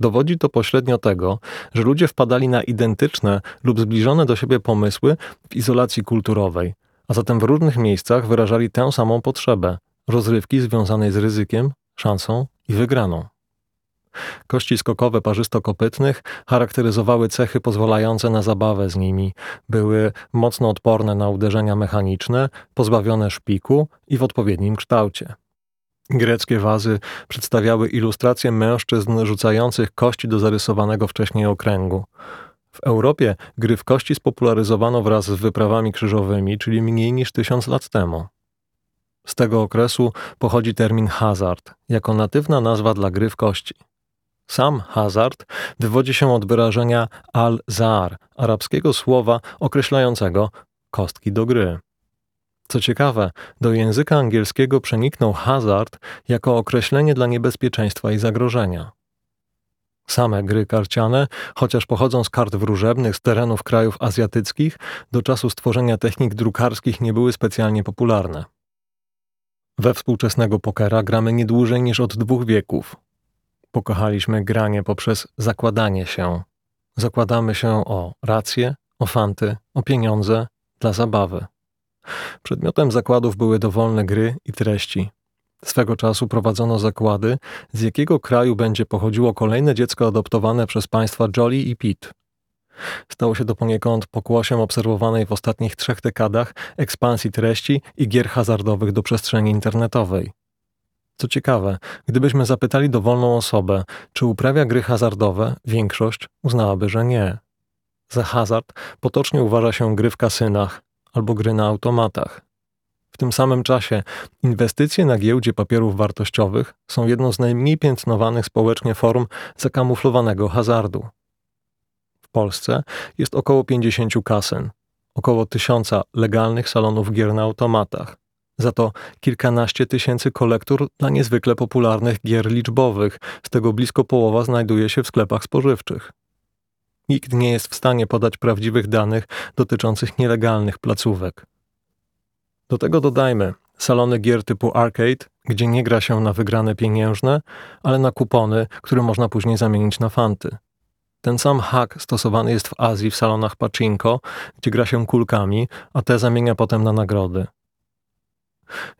Dowodzi to pośrednio tego, że ludzie wpadali na identyczne lub zbliżone do siebie pomysły w izolacji kulturowej, a zatem w różnych miejscach wyrażali tę samą potrzebę – rozrywki związanej z ryzykiem, szansą i wygraną. Kości skokowe parzystokopytnych charakteryzowały cechy pozwalające na zabawę z nimi, były mocno odporne na uderzenia mechaniczne, pozbawione szpiku i w odpowiednim kształcie. Greckie wazy przedstawiały ilustracje mężczyzn rzucających kości do zarysowanego wcześniej okręgu. W Europie gry w kości spopularyzowano wraz z wyprawami krzyżowymi, czyli mniej niż 1000 lat temu. Z tego okresu pochodzi termin hazard, jako natywna nazwa dla gry w kości. Sam hazard wywodzi się od wyrażenia al-zar, arabskiego słowa określającego kostki do gry. Co ciekawe, do języka angielskiego przeniknął hazard jako określenie dla niebezpieczeństwa i zagrożenia. same gry karciane, chociaż pochodzą z kart wróżebnych z terenów krajów azjatyckich, do czasu stworzenia technik drukarskich nie były specjalnie popularne. We współczesnego pokera gramy nie dłużej niż od 2 wieków. Pokochaliśmy granie poprzez zakładanie się. Zakładamy się o rację, o fanty, o pieniądze, dla zabawy. Przedmiotem zakładów były dowolne gry i treści. Swego czasu prowadzono zakłady, z jakiego kraju będzie pochodziło kolejne dziecko adoptowane przez państwa Jolie i Pitt. Stało się to poniekąd pokłosiem obserwowanej w ostatnich 3 dekadach ekspansji treści i gier hazardowych do przestrzeni internetowej. Co ciekawe, gdybyśmy zapytali dowolną osobę, czy uprawia gry hazardowe, większość uznałaby, że nie. Za hazard potocznie uważa się gry w kasynach albo gry na automatach. W tym samym czasie inwestycje na giełdzie papierów wartościowych są jedną z najmniej piętnowanych społecznie form zakamuflowanego hazardu. W Polsce jest około 50 kasyn, około 1000 legalnych salonów gier na automatach, za to kilkanaście tysięcy kolektur dla niezwykle popularnych gier liczbowych, z tego blisko połowa znajduje się w sklepach spożywczych. Nikt nie jest w stanie podać prawdziwych danych dotyczących nielegalnych placówek. Do tego dodajmy salony gier typu arcade, gdzie nie gra się na wygrane pieniężne, ale na kupony, które można później zamienić na fanty. Ten sam hak stosowany jest w Azji w salonach pachinko, gdzie gra się kulkami, a te zamienia potem na nagrody.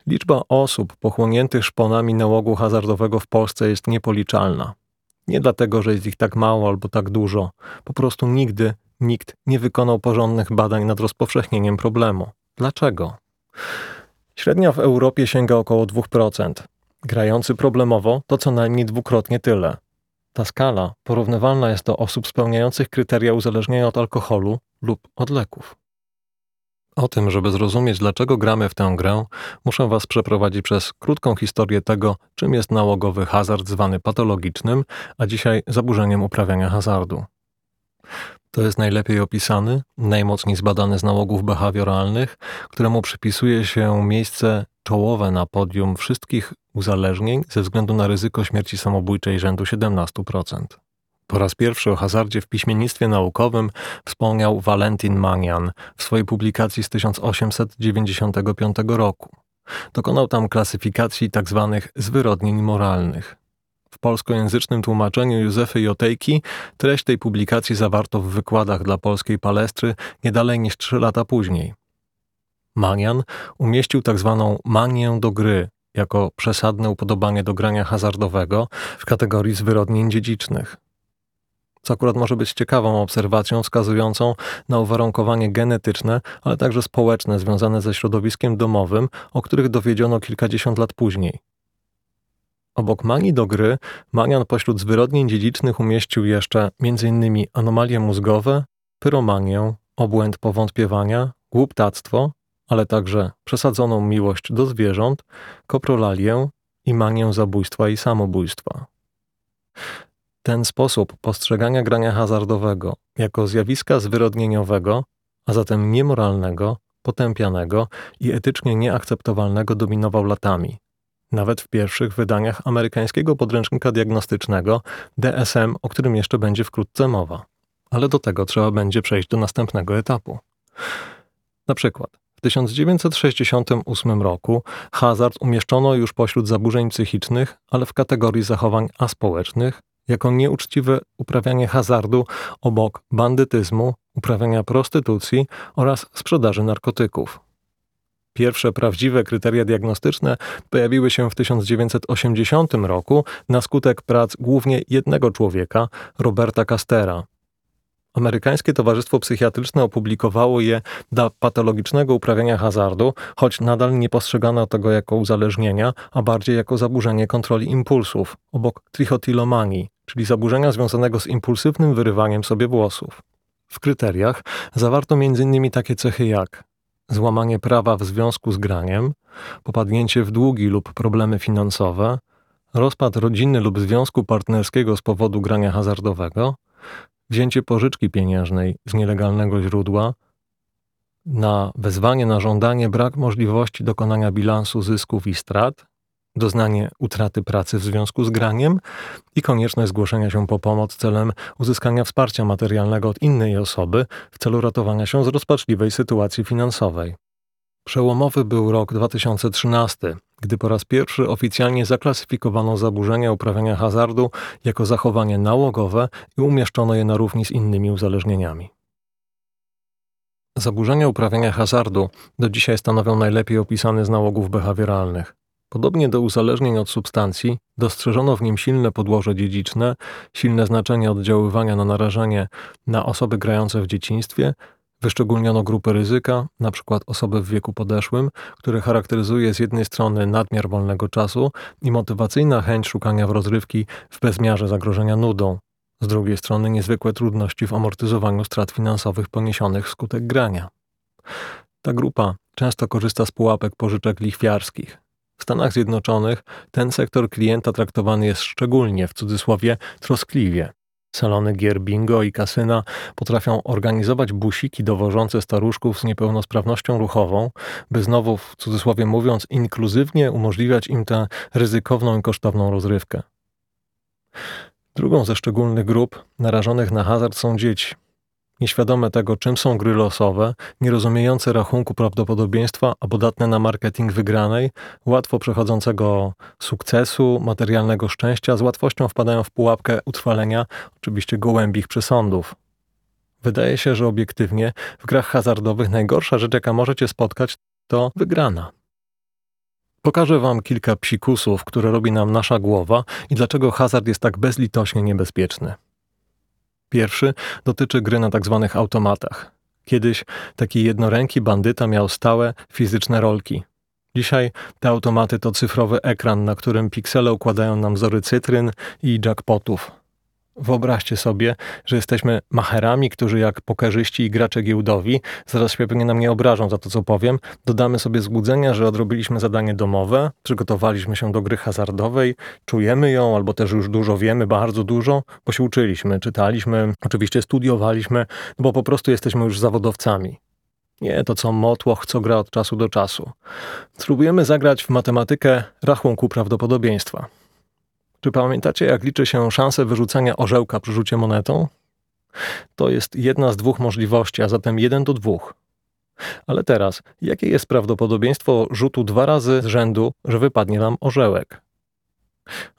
Liczba osób pochłoniętych szponami nałogu hazardowego w Polsce jest niepoliczalna. Nie dlatego, że jest ich tak mało albo tak dużo. Po prostu nigdy nikt nie wykonał porządnych badań nad rozpowszechnieniem problemu. Dlaczego? Średnia w Europie sięga około 2%. Grający problemowo to co najmniej 2-krotnie tyle. Ta skala porównywalna jest do osób spełniających kryteria uzależnienia od alkoholu lub od leków. O tym, żeby zrozumieć, dlaczego gramy w tę grę, muszę Was przeprowadzić przez krótką historię tego, czym jest nałogowy hazard zwany patologicznym, a dzisiaj zaburzeniem uprawiania hazardu. To jest najlepiej opisany, najmocniej zbadany z nałogów behawioralnych, któremu przypisuje się miejsce czołowe na podium wszystkich uzależnień ze względu na ryzyko śmierci samobójczej rzędu 17%. Po raz pierwszy o hazardzie w piśmiennictwie naukowym wspomniał Valentin Magnan w swojej publikacji z 1895 roku. Dokonał tam klasyfikacji tzw. zwyrodnień moralnych. W polskojęzycznym tłumaczeniu Józefa Jotejki treść tej publikacji zawarto w wykładach dla polskiej palestry nie dalej niż 3 lata później. Magnan umieścił tzw. manię do gry jako przesadne upodobanie do grania hazardowego w kategorii zwyrodnień dziedzicznych. Co akurat może być ciekawą obserwacją wskazującą na uwarunkowanie genetyczne, ale także społeczne związane ze środowiskiem domowym, o których dowiedziono kilkadziesiąt lat później. Obok manii do gry, Magnan pośród zwyrodnień dziedzicznych umieścił jeszcze m.in. anomalie mózgowe, pyromanię, obłęd powątpiewania, głuptactwo, ale także przesadzoną miłość do zwierząt, koprolalię i manię zabójstwa i samobójstwa. Ten sposób postrzegania grania hazardowego jako zjawiska zwyrodnieniowego, a zatem niemoralnego, potępianego i etycznie nieakceptowalnego dominował latami. Nawet w pierwszych wydaniach amerykańskiego podręcznika diagnostycznego DSM, o którym jeszcze będzie wkrótce mowa. Ale do tego trzeba będzie przejść do następnego etapu. Na przykład w 1968 roku hazard umieszczono już pośród zaburzeń psychicznych, ale w kategorii zachowań aspołecznych, jako nieuczciwe uprawianie hazardu obok bandytyzmu, uprawiania prostytucji oraz sprzedaży narkotyków. Pierwsze prawdziwe kryteria diagnostyczne pojawiły się w 1980 roku na skutek prac głównie jednego człowieka, Roberta Castera. Amerykańskie Towarzystwo Psychiatryczne opublikowało je dla patologicznego uprawiania hazardu, choć nadal nie postrzegano tego jako uzależnienia, a bardziej jako zaburzenie kontroli impulsów, obok trichotillomanii, czyli zaburzenia związanego z impulsywnym wyrywaniem sobie włosów. W kryteriach zawarto m.in. takie cechy jak złamanie prawa w związku z graniem, popadnięcie w długi lub problemy finansowe, rozpad rodziny lub związku partnerskiego z powodu grania hazardowego, wzięcie pożyczki pieniężnej z nielegalnego źródła, na wezwanie na żądanie brak możliwości dokonania bilansu zysków i strat, doznanie utraty pracy w związku z graniem i konieczność zgłoszenia się po pomoc celem uzyskania wsparcia materialnego od innej osoby w celu ratowania się z rozpaczliwej sytuacji finansowej. Przełomowy był rok 2013, gdy po raz pierwszy oficjalnie zaklasyfikowano zaburzenia uprawiania hazardu jako zachowanie nałogowe i umieszczono je na równi z innymi uzależnieniami. Zaburzenia uprawiania hazardu do dzisiaj stanowią najlepiej opisany z nałogów behawioralnych. Podobnie do uzależnień od substancji, dostrzeżono w nim silne podłoże dziedziczne, silne znaczenie oddziaływania na narażenie na osoby grające w dzieciństwie, wyszczególniono grupy ryzyka, np. osoby w wieku podeszłym, które charakteryzuje z jednej strony nadmiar wolnego czasu i motywacyjna chęć szukania w rozrywki w bezmiarze zagrożenia nudą, z drugiej strony niezwykłe trudności w amortyzowaniu strat finansowych poniesionych wskutek grania. Ta grupa często korzysta z pułapek pożyczek lichwiarskich. W Stanach Zjednoczonych ten sektor klienta traktowany jest szczególnie, w cudzysłowie, troskliwie. Salony gier bingo i kasyna potrafią organizować busiki dowożące staruszków z niepełnosprawnością ruchową, by znowu, w cudzysłowie mówiąc, inkluzywnie umożliwiać im tę ryzykowną i kosztowną rozrywkę. Drugą ze szczególnych grup narażonych na hazard są dzieci. Nieświadome tego, czym są gry losowe, nierozumiejące rachunku prawdopodobieństwa, a podatne na marketing wygranej, łatwo przechodzącego sukcesu, materialnego szczęścia, z łatwością wpadają w pułapkę utrwalenia, oczywiście gołębich przesądów. Wydaje się, że obiektywnie w grach hazardowych najgorsza rzecz, jaka możecie spotkać, to wygrana. Pokażę wam kilka psikusów, które robi nam nasza głowa i dlaczego hazard jest tak bezlitośnie niebezpieczny. Pierwszy dotyczy gry na tzw. automatach. Kiedyś taki jednoręki bandyta miał stałe, fizyczne rolki. Dzisiaj te automaty to cyfrowy ekran, na którym piksele układają nam wzory cytryn i jackpotów. Wyobraźcie sobie, że jesteśmy macherami, którzy jak pokerzyści i gracze giełdowi, zaraz się pewnie na mnie obrażą za to, co powiem, dodamy sobie złudzenia, że odrobiliśmy zadanie domowe, przygotowaliśmy się do gry hazardowej, czujemy ją albo też już dużo wiemy, bardzo dużo, bo się uczyliśmy, czytaliśmy, oczywiście studiowaliśmy, bo po prostu jesteśmy już zawodowcami. Nie, to co motłoch, co gra od czasu do czasu. Spróbujemy zagrać w matematykę rachunku prawdopodobieństwa. Czy pamiętacie, jak liczy się szanse wyrzucenia orzełka przy rzucie monetą? To jest jedna z dwóch możliwości, a zatem 1:2. Ale teraz, jakie jest prawdopodobieństwo rzutu 2 razy z rzędu, że wypadnie nam orzełek?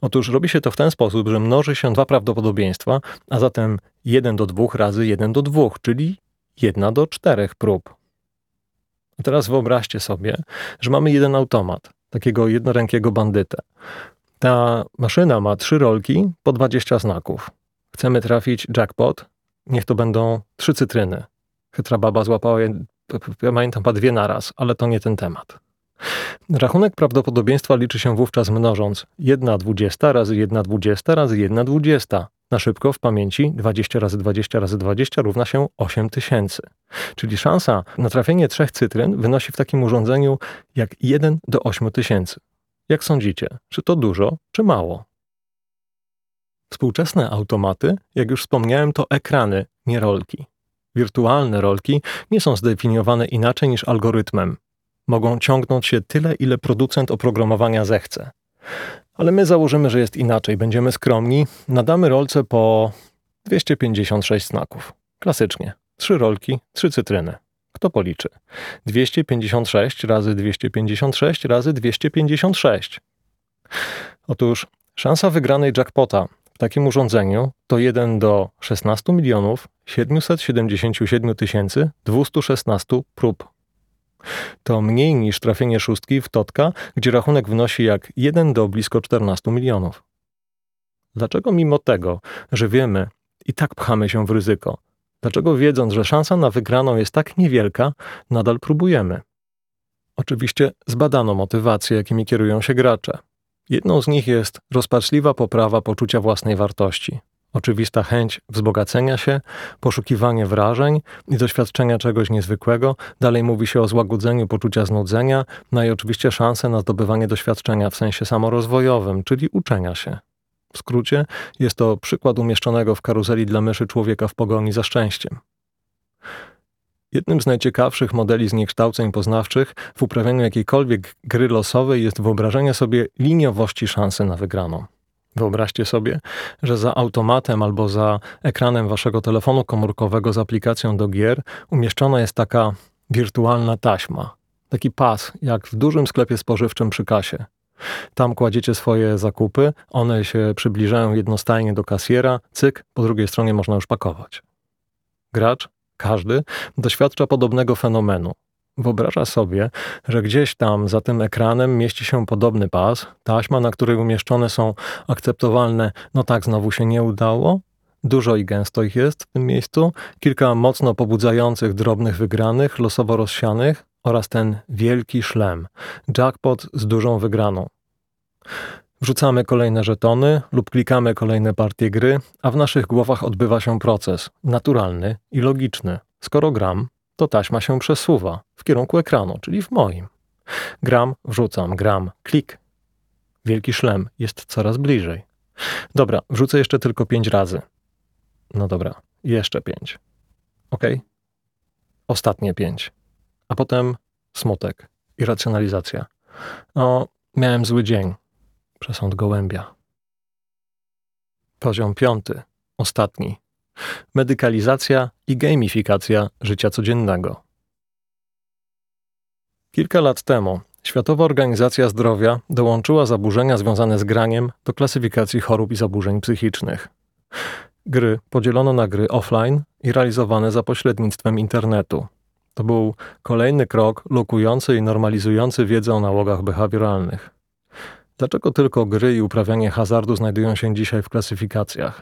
Otóż robi się to w ten sposób, że mnoży się 2 prawdopodobieństwa, a zatem 1:2 razy 1:2, czyli 1:4 prób. A teraz wyobraźcie sobie, że mamy jeden automat, takiego jednorękiego bandytę. Ta maszyna ma 3 rolki po 20 znaków. Chcemy trafić jackpot, niech to będą 3 cytryny. Chytra baba złapała je, pamiętam, 2 naraz, ale to nie ten temat. Rachunek prawdopodobieństwa liczy się wówczas mnożąc 1:20 razy 1:20 razy 1:20. Na szybko w pamięci 20 razy 20 razy 20 równa się 8000. Czyli szansa na trafienie 3 cytryn wynosi w takim urządzeniu jak 1 do 8000. Jak sądzicie, czy to dużo, czy mało? Współczesne automaty, jak już wspomniałem, to ekrany, nie rolki. Wirtualne rolki nie są zdefiniowane inaczej niż algorytmem. Mogą ciągnąć się tyle, ile producent oprogramowania zechce. Ale my założymy, że jest inaczej, będziemy skromni, nadamy rolce po 256 znaków. Klasycznie. 3 rolki, 3 cytryny. Kto policzy? 256 razy 256 razy 256. Otóż szansa wygranej jackpota w takim urządzeniu to 1 do 16 777 216 prób. To mniej niż trafienie szóstki w totka, gdzie rachunek wynosi jak 1 do blisko 14 milionów. Dlaczego mimo tego, że wiemy, i tak pchamy się w ryzyko? Dlaczego wiedząc, że szansa na wygraną jest tak niewielka, nadal próbujemy? Oczywiście zbadano motywacje, jakimi kierują się gracze. Jedną z nich jest rozpaczliwa poprawa poczucia własnej wartości, oczywista chęć wzbogacenia się, poszukiwanie wrażeń i doświadczenia czegoś niezwykłego, dalej mówi się o złagodzeniu poczucia znudzenia, no i oczywiście szanse na zdobywanie doświadczenia w sensie samorozwojowym, czyli uczenia się. W skrócie jest to przykład umieszczonego w karuzeli dla myszy człowieka w pogoni za szczęściem. Jednym z najciekawszych modeli zniekształceń poznawczych w uprawianiu jakiejkolwiek gry losowej jest wyobrażenie sobie liniowości szansy na wygraną. Wyobraźcie sobie, że za automatem albo za ekranem waszego telefonu komórkowego z aplikacją do gier umieszczona jest taka wirtualna taśma. Taki pas, jak w dużym sklepie spożywczym przy kasie. Tam kładziecie swoje zakupy, one się przybliżają jednostajnie do kasjera, cyk, po drugiej stronie można już pakować. Gracz, każdy, doświadcza podobnego fenomenu. Wyobraża sobie, że gdzieś tam za tym ekranem mieści się podobny pas, taśma, na której umieszczone są akceptowalne, no tak, znowu się nie udało, dużo i gęsto ich jest w tym miejscu, kilka mocno pobudzających drobnych wygranych, losowo rozsianych oraz ten wielki szlem, jackpot z dużą wygraną. Wrzucamy kolejne żetony lub klikamy kolejne partie gry, a w naszych głowach odbywa się proces, naturalny i logiczny. Skoro gram, to taśma się przesuwa w kierunku ekranu, czyli w moim. Gram, wrzucam, gram, klik. Wielki szlem jest coraz bliżej. Dobra, wrzucę jeszcze tylko 5 razy. No dobra, jeszcze 5. Ok? Ostatnie 5. A potem smutek i racjonalizacja. No, miałem zły dzień. Przesąd gołębia. Poziom 5. Ostatni. Medykalizacja i gamifikacja życia codziennego. Kilka lat temu Światowa Organizacja Zdrowia dołączyła zaburzenia związane z graniem do klasyfikacji chorób i zaburzeń psychicznych. Gry podzielono na gry offline i realizowane za pośrednictwem internetu. To był kolejny krok lokujący i normalizujący wiedzę o nałogach behawioralnych. Dlaczego tylko gry i uprawianie hazardu znajdują się dzisiaj w klasyfikacjach?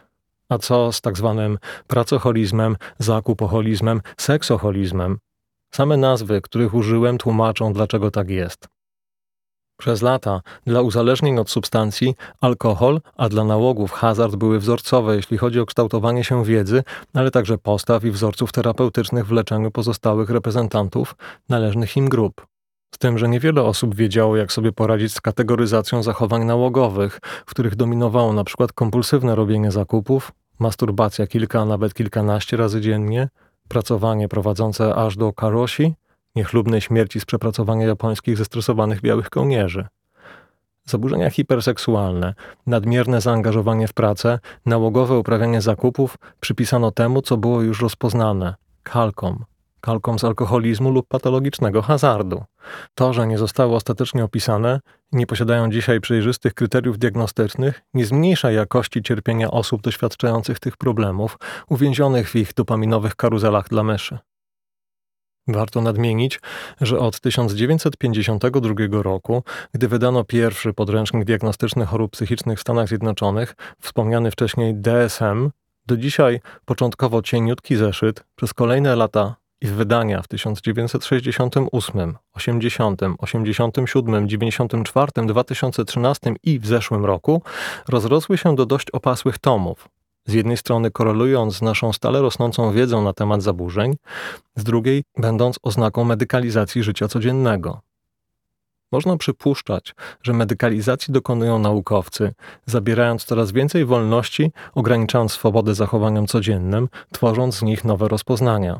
A co z tak zwanym pracoholizmem, zakupoholizmem, seksoholizmem? Same nazwy, których użyłem, tłumaczą, dlaczego tak jest. Przez lata dla uzależnień od substancji alkohol, a dla nałogów hazard były wzorcowe, jeśli chodzi o kształtowanie się wiedzy, ale także postaw i wzorców terapeutycznych w leczeniu pozostałych reprezentantów należnych im grup. Z tym, że niewiele osób wiedziało, jak sobie poradzić z kategoryzacją zachowań nałogowych, w których dominowało na przykład kompulsywne robienie zakupów, masturbacja kilka, a nawet kilkanaście razy dziennie, pracowanie prowadzące aż do karoshi, niechlubnej śmierci z przepracowania japońskich zestresowanych białych kołnierzy. Zaburzenia hiperseksualne, nadmierne zaangażowanie w pracę, nałogowe uprawianie zakupów przypisano temu, co było już rozpoznane – kalkom z alkoholizmu lub patologicznego hazardu. To, że nie zostały ostatecznie opisane, nie posiadają dzisiaj przejrzystych kryteriów diagnostycznych, nie zmniejsza jakości cierpienia osób doświadczających tych problemów, uwięzionych w ich dopaminowych karuzelach dla myszy. Warto nadmienić, że od 1952 roku, gdy wydano pierwszy podręcznik diagnostyczny chorób psychicznych w Stanach Zjednoczonych, wspomniany wcześniej DSM, do dzisiaj początkowo cieniutki zeszyt przez kolejne lata i wydania w 1968, 80, 87, 94, 2013 i w zeszłym roku rozrosły się do dość opasłych tomów. Z jednej strony korelując z naszą stale rosnącą wiedzą na temat zaburzeń, z drugiej będąc oznaką medykalizacji życia codziennego. Można przypuszczać, że medykalizacji dokonują naukowcy, zabierając coraz więcej wolności, ograniczając swobodę zachowaniom codziennym, tworząc z nich nowe rozpoznania.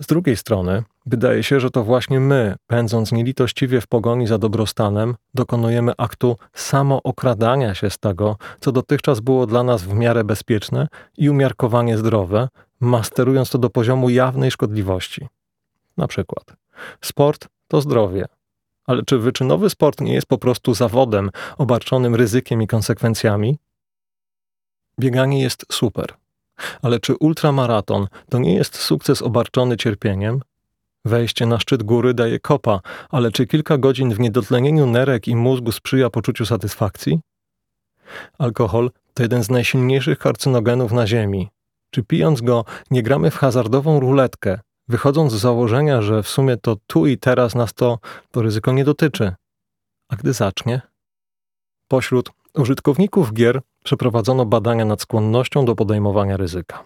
Z drugiej strony wydaje się, że to właśnie my, pędząc nielitościwie w pogoni za dobrostanem, dokonujemy aktu samookradania się z tego, co dotychczas było dla nas w miarę bezpieczne i umiarkowanie zdrowe, masterując to do poziomu jawnej szkodliwości. Na przykład sport to zdrowie. Ale czy wyczynowy sport nie jest po prostu zawodem obarczonym ryzykiem i konsekwencjami? Bieganie jest super. Ale czy ultramaraton to nie jest sukces obarczony cierpieniem? Wejście na szczyt góry daje kopa, ale czy kilka godzin w niedotlenieniu nerek i mózgu sprzyja poczuciu satysfakcji? Alkohol to jeden z najsilniejszych karcynogenów na ziemi. Czy pijąc go nie gramy w hazardową ruletkę, wychodząc z założenia, że w sumie to tu i teraz nas to ryzyko nie dotyczy? A gdy zacznie? Pośród użytkowników gier przeprowadzono badania nad skłonnością do podejmowania ryzyka.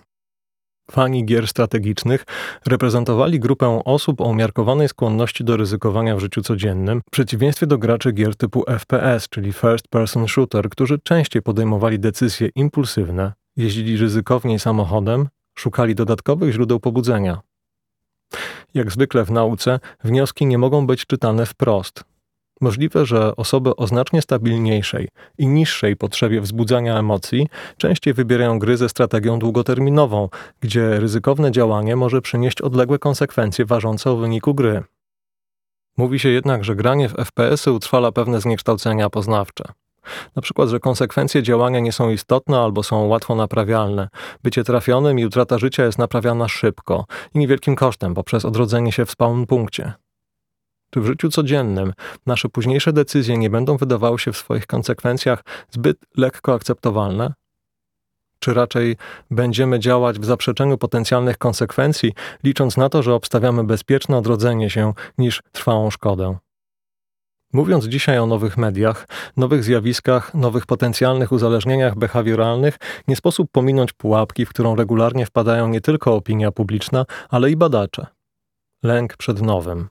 Fani gier strategicznych reprezentowali grupę osób o umiarkowanej skłonności do ryzykowania w życiu codziennym, w przeciwieństwie do graczy gier typu FPS, czyli First Person Shooter, którzy częściej podejmowali decyzje impulsywne, jeździli ryzykowniej samochodem, Szukali dodatkowych źródeł pobudzenia. Jak zwykle w nauce, wnioski nie mogą być czytane wprost. Możliwe, że osoby o znacznie stabilniejszej i niższej potrzebie wzbudzania emocji częściej wybierają gry ze strategią długoterminową, gdzie ryzykowne działanie może przynieść odległe konsekwencje ważące o wyniku gry. Mówi się jednak, że granie w FPS-y utrwala pewne zniekształcenia poznawcze. Na przykład, że konsekwencje działania nie są istotne albo są łatwo naprawialne. Bycie trafionym i utrata życia jest naprawiana szybko i niewielkim kosztem poprzez odrodzenie się w spawn punkcie. Czy w życiu codziennym nasze późniejsze decyzje nie będą wydawały się w swoich konsekwencjach zbyt lekko akceptowalne? Czy raczej będziemy działać w zaprzeczeniu potencjalnych konsekwencji, licząc na to, że obstawiamy bezpieczne odrodzenie się niż trwałą szkodę? Mówiąc dzisiaj o nowych mediach, nowych zjawiskach, nowych potencjalnych uzależnieniach behawioralnych, nie sposób pominąć pułapki, w którą regularnie wpadają nie tylko opinia publiczna, ale i badacze. Lęk przed nowym.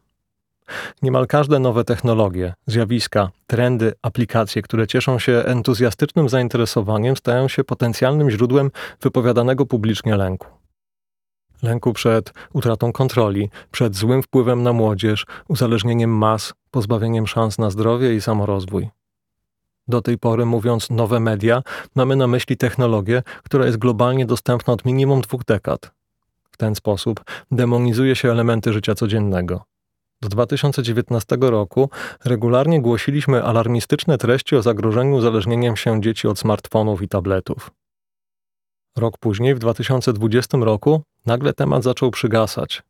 Niemal każde nowe technologie, zjawiska, trendy, aplikacje, które cieszą się entuzjastycznym zainteresowaniem, stają się potencjalnym źródłem wypowiadanego publicznie lęku. Lęku przed utratą kontroli, przed złym wpływem na młodzież, uzależnieniem mas, pozbawieniem szans na zdrowie i samorozwój. Do tej pory, mówiąc nowe media, mamy na myśli technologię, która jest globalnie dostępna od minimum 2 dekad. W ten sposób demonizuje się elementy życia codziennego. Do 2019 roku regularnie głosiliśmy alarmistyczne treści o zagrożeniu uzależnieniem się dzieci od smartfonów i tabletów. Rok później, w 2020 roku, nagle temat zaczął przygasać.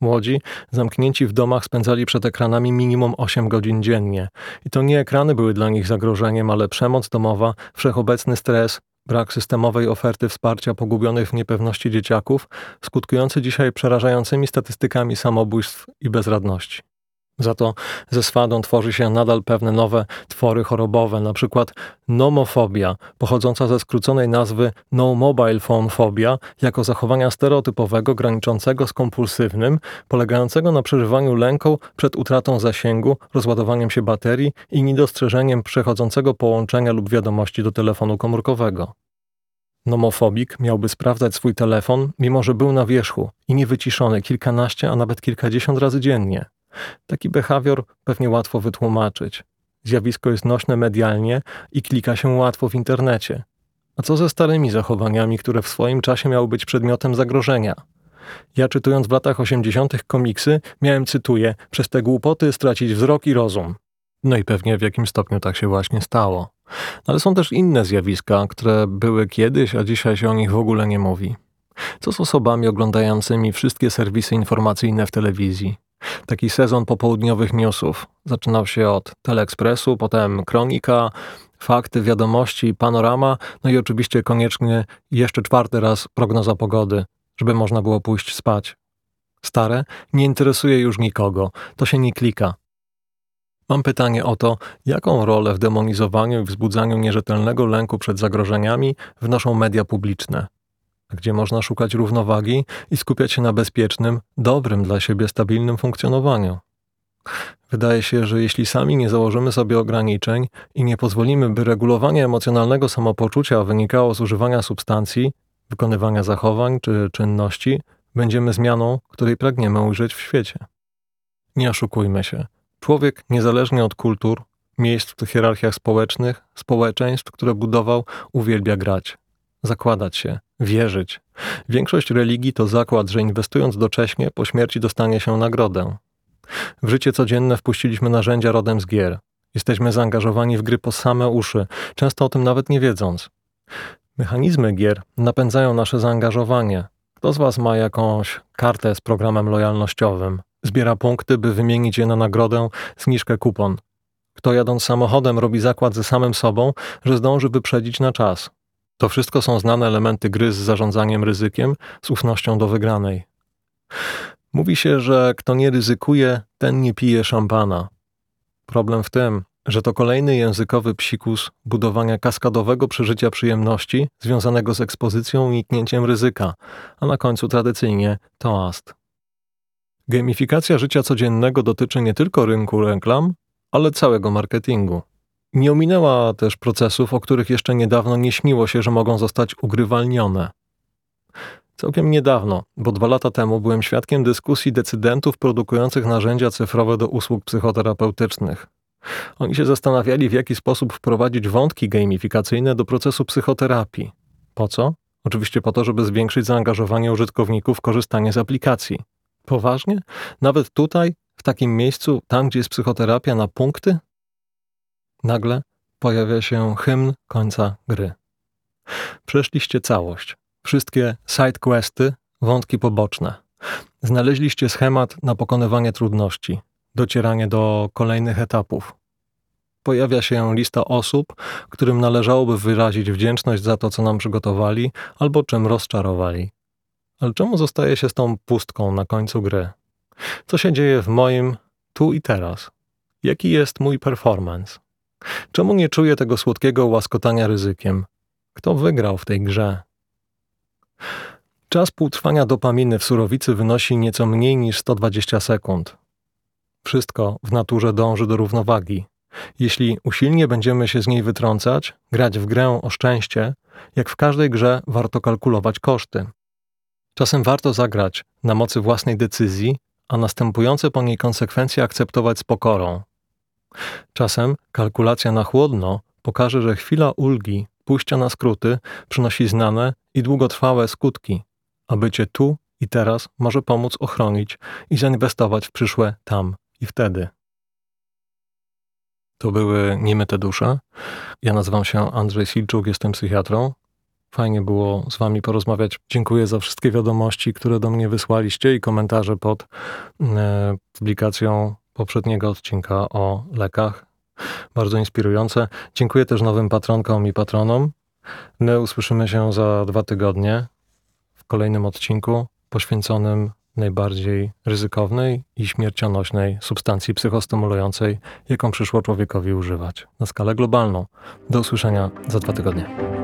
Młodzi, zamknięci w domach, spędzali przed ekranami minimum 8 godzin dziennie. I to nie ekrany były dla nich zagrożeniem, ale przemoc domowa, wszechobecny stres, brak systemowej oferty wsparcia pogubionych w niepewności dzieciaków, skutkujący dzisiaj przerażającymi statystykami samobójstw i bezradności. Za to ze swadą tworzy się nadal pewne nowe twory chorobowe, np. nomofobia, pochodząca ze skróconej nazwy no mobile phone phobia, jako zachowania stereotypowego, graniczącego z kompulsywnym, polegającego na przeżywaniu lęku przed utratą zasięgu, rozładowaniem się baterii i niedostrzeżeniem przechodzącego połączenia lub wiadomości do telefonu komórkowego. Nomofobik miałby sprawdzać swój telefon, mimo że był na wierzchu i niewyciszony kilkanaście, a nawet kilkadziesiąt razy dziennie. Taki behawior pewnie łatwo wytłumaczyć. Zjawisko jest nośne medialnie i klika się łatwo w internecie. A co ze starymi zachowaniami, które w swoim czasie miały być przedmiotem zagrożenia? Ja, czytując w latach 80. komiksy, miałem, cytuję, przez te głupoty stracić wzrok i rozum. No i pewnie w jakimś stopniu tak się właśnie stało. Ale są też inne zjawiska, które były kiedyś, a dzisiaj się o nich w ogóle nie mówi. Co z osobami oglądającymi wszystkie serwisy informacyjne w telewizji? Taki sezon popołudniowych newsów. Zaczynał się od Teleekspresu, potem Kronika, Fakty, Wiadomości, Panorama, no i oczywiście koniecznie jeszcze 4. raz prognoza pogody, żeby można było pójść spać. Stare nie interesuje już nikogo, to się nie klika. Mam pytanie o to, jaką rolę w demonizowaniu i wzbudzaniu nierzetelnego lęku przed zagrożeniami wnoszą media publiczne, gdzie można szukać równowagi i skupiać się na bezpiecznym, dobrym dla siebie, stabilnym funkcjonowaniu. Wydaje się, że jeśli sami nie założymy sobie ograniczeń i nie pozwolimy, by regulowanie emocjonalnego samopoczucia wynikało z używania substancji, wykonywania zachowań czy czynności, będziemy zmianą, której pragniemy ujrzeć w świecie. Nie oszukujmy się. Człowiek, niezależnie od kultur, miejsc w hierarchiach społecznych, społeczeństw, które budował, uwielbia grać. Zakładać się, wierzyć. Większość religii to zakład, że inwestując docześnie, po śmierci dostanie się nagrodę. W życie codzienne wpuściliśmy narzędzia rodem z gier. Jesteśmy zaangażowani w gry po same uszy, często o tym nawet nie wiedząc. Mechanizmy gier napędzają nasze zaangażowanie. Kto z Was ma jakąś kartę z programem lojalnościowym? Zbiera punkty, by wymienić je na nagrodę, zniżkę, kupon. Kto jadąc samochodem robi zakład ze samym sobą, że zdąży wyprzedzić na czas? To wszystko są znane elementy gry z zarządzaniem ryzykiem, z ufnością do wygranej. Mówi się, że kto nie ryzykuje, ten nie pije szampana. Problem w tym, że to kolejny językowy psikus budowania kaskadowego przeżycia przyjemności związanego z ekspozycją i uniknięciem ryzyka, a na końcu tradycyjnie toast. Gamifikacja życia codziennego dotyczy nie tylko rynku reklam, ale całego marketingu. Nie ominęła też procesów, o których jeszcze niedawno nie śniło się, że mogą zostać ugrywalnione. Całkiem niedawno, bo 2 lata temu byłem świadkiem dyskusji decydentów produkujących narzędzia cyfrowe do usług psychoterapeutycznych. Oni się zastanawiali, w jaki sposób wprowadzić wątki gamifikacyjne do procesu psychoterapii. Po co? Oczywiście po to, żeby zwiększyć zaangażowanie użytkowników w korzystanie z aplikacji. Poważnie? Nawet tutaj, w takim miejscu, tam gdzie jest psychoterapia na punkty? Nagle pojawia się hymn końca gry. Przeszliście całość. Wszystkie sidequesty, wątki poboczne. Znaleźliście schemat na pokonywanie trudności, docieranie do kolejnych etapów. Pojawia się lista osób, którym należałoby wyrazić wdzięczność za to, co nam przygotowali albo czym rozczarowali. Ale czemu zostaje się z tą pustką na końcu gry? Co się dzieje w moim tu i teraz? Jaki jest mój performance? Czemu nie czuję tego słodkiego łaskotania ryzykiem? Kto wygrał w tej grze? Czas półtrwania dopaminy w surowicy wynosi nieco mniej niż 120 sekund. Wszystko w naturze dąży do równowagi. Jeśli usilnie będziemy się z niej wytrącać, grać w grę o szczęście, jak w każdej grze warto kalkulować koszty. Czasem warto zagrać na mocy własnej decyzji, a następujące po niej konsekwencje akceptować z pokorą. Czasem kalkulacja na chłodno pokaże, że chwila ulgi, pójścia na skróty przynosi znane i długotrwałe skutki, a bycie tu i teraz może pomóc ochronić i zainwestować w przyszłe tam i wtedy. To były Niemyte dusze. Ja nazywam się Andrzej Silczuk, jestem psychiatrą. Fajnie było z wami porozmawiać. Dziękuję za wszystkie wiadomości, które do mnie wysłaliście i komentarze pod publikacją poprzedniego odcinka o lekach. Bardzo inspirujące. Dziękuję też nowym patronkom i patronom. My usłyszymy się za 2 tygodnie w kolejnym odcinku poświęconym najbardziej ryzykownej i śmiercionośnej substancji psychostymulującej, jaką przyszło człowiekowi używać na skalę globalną. Do usłyszenia za 2 tygodnie.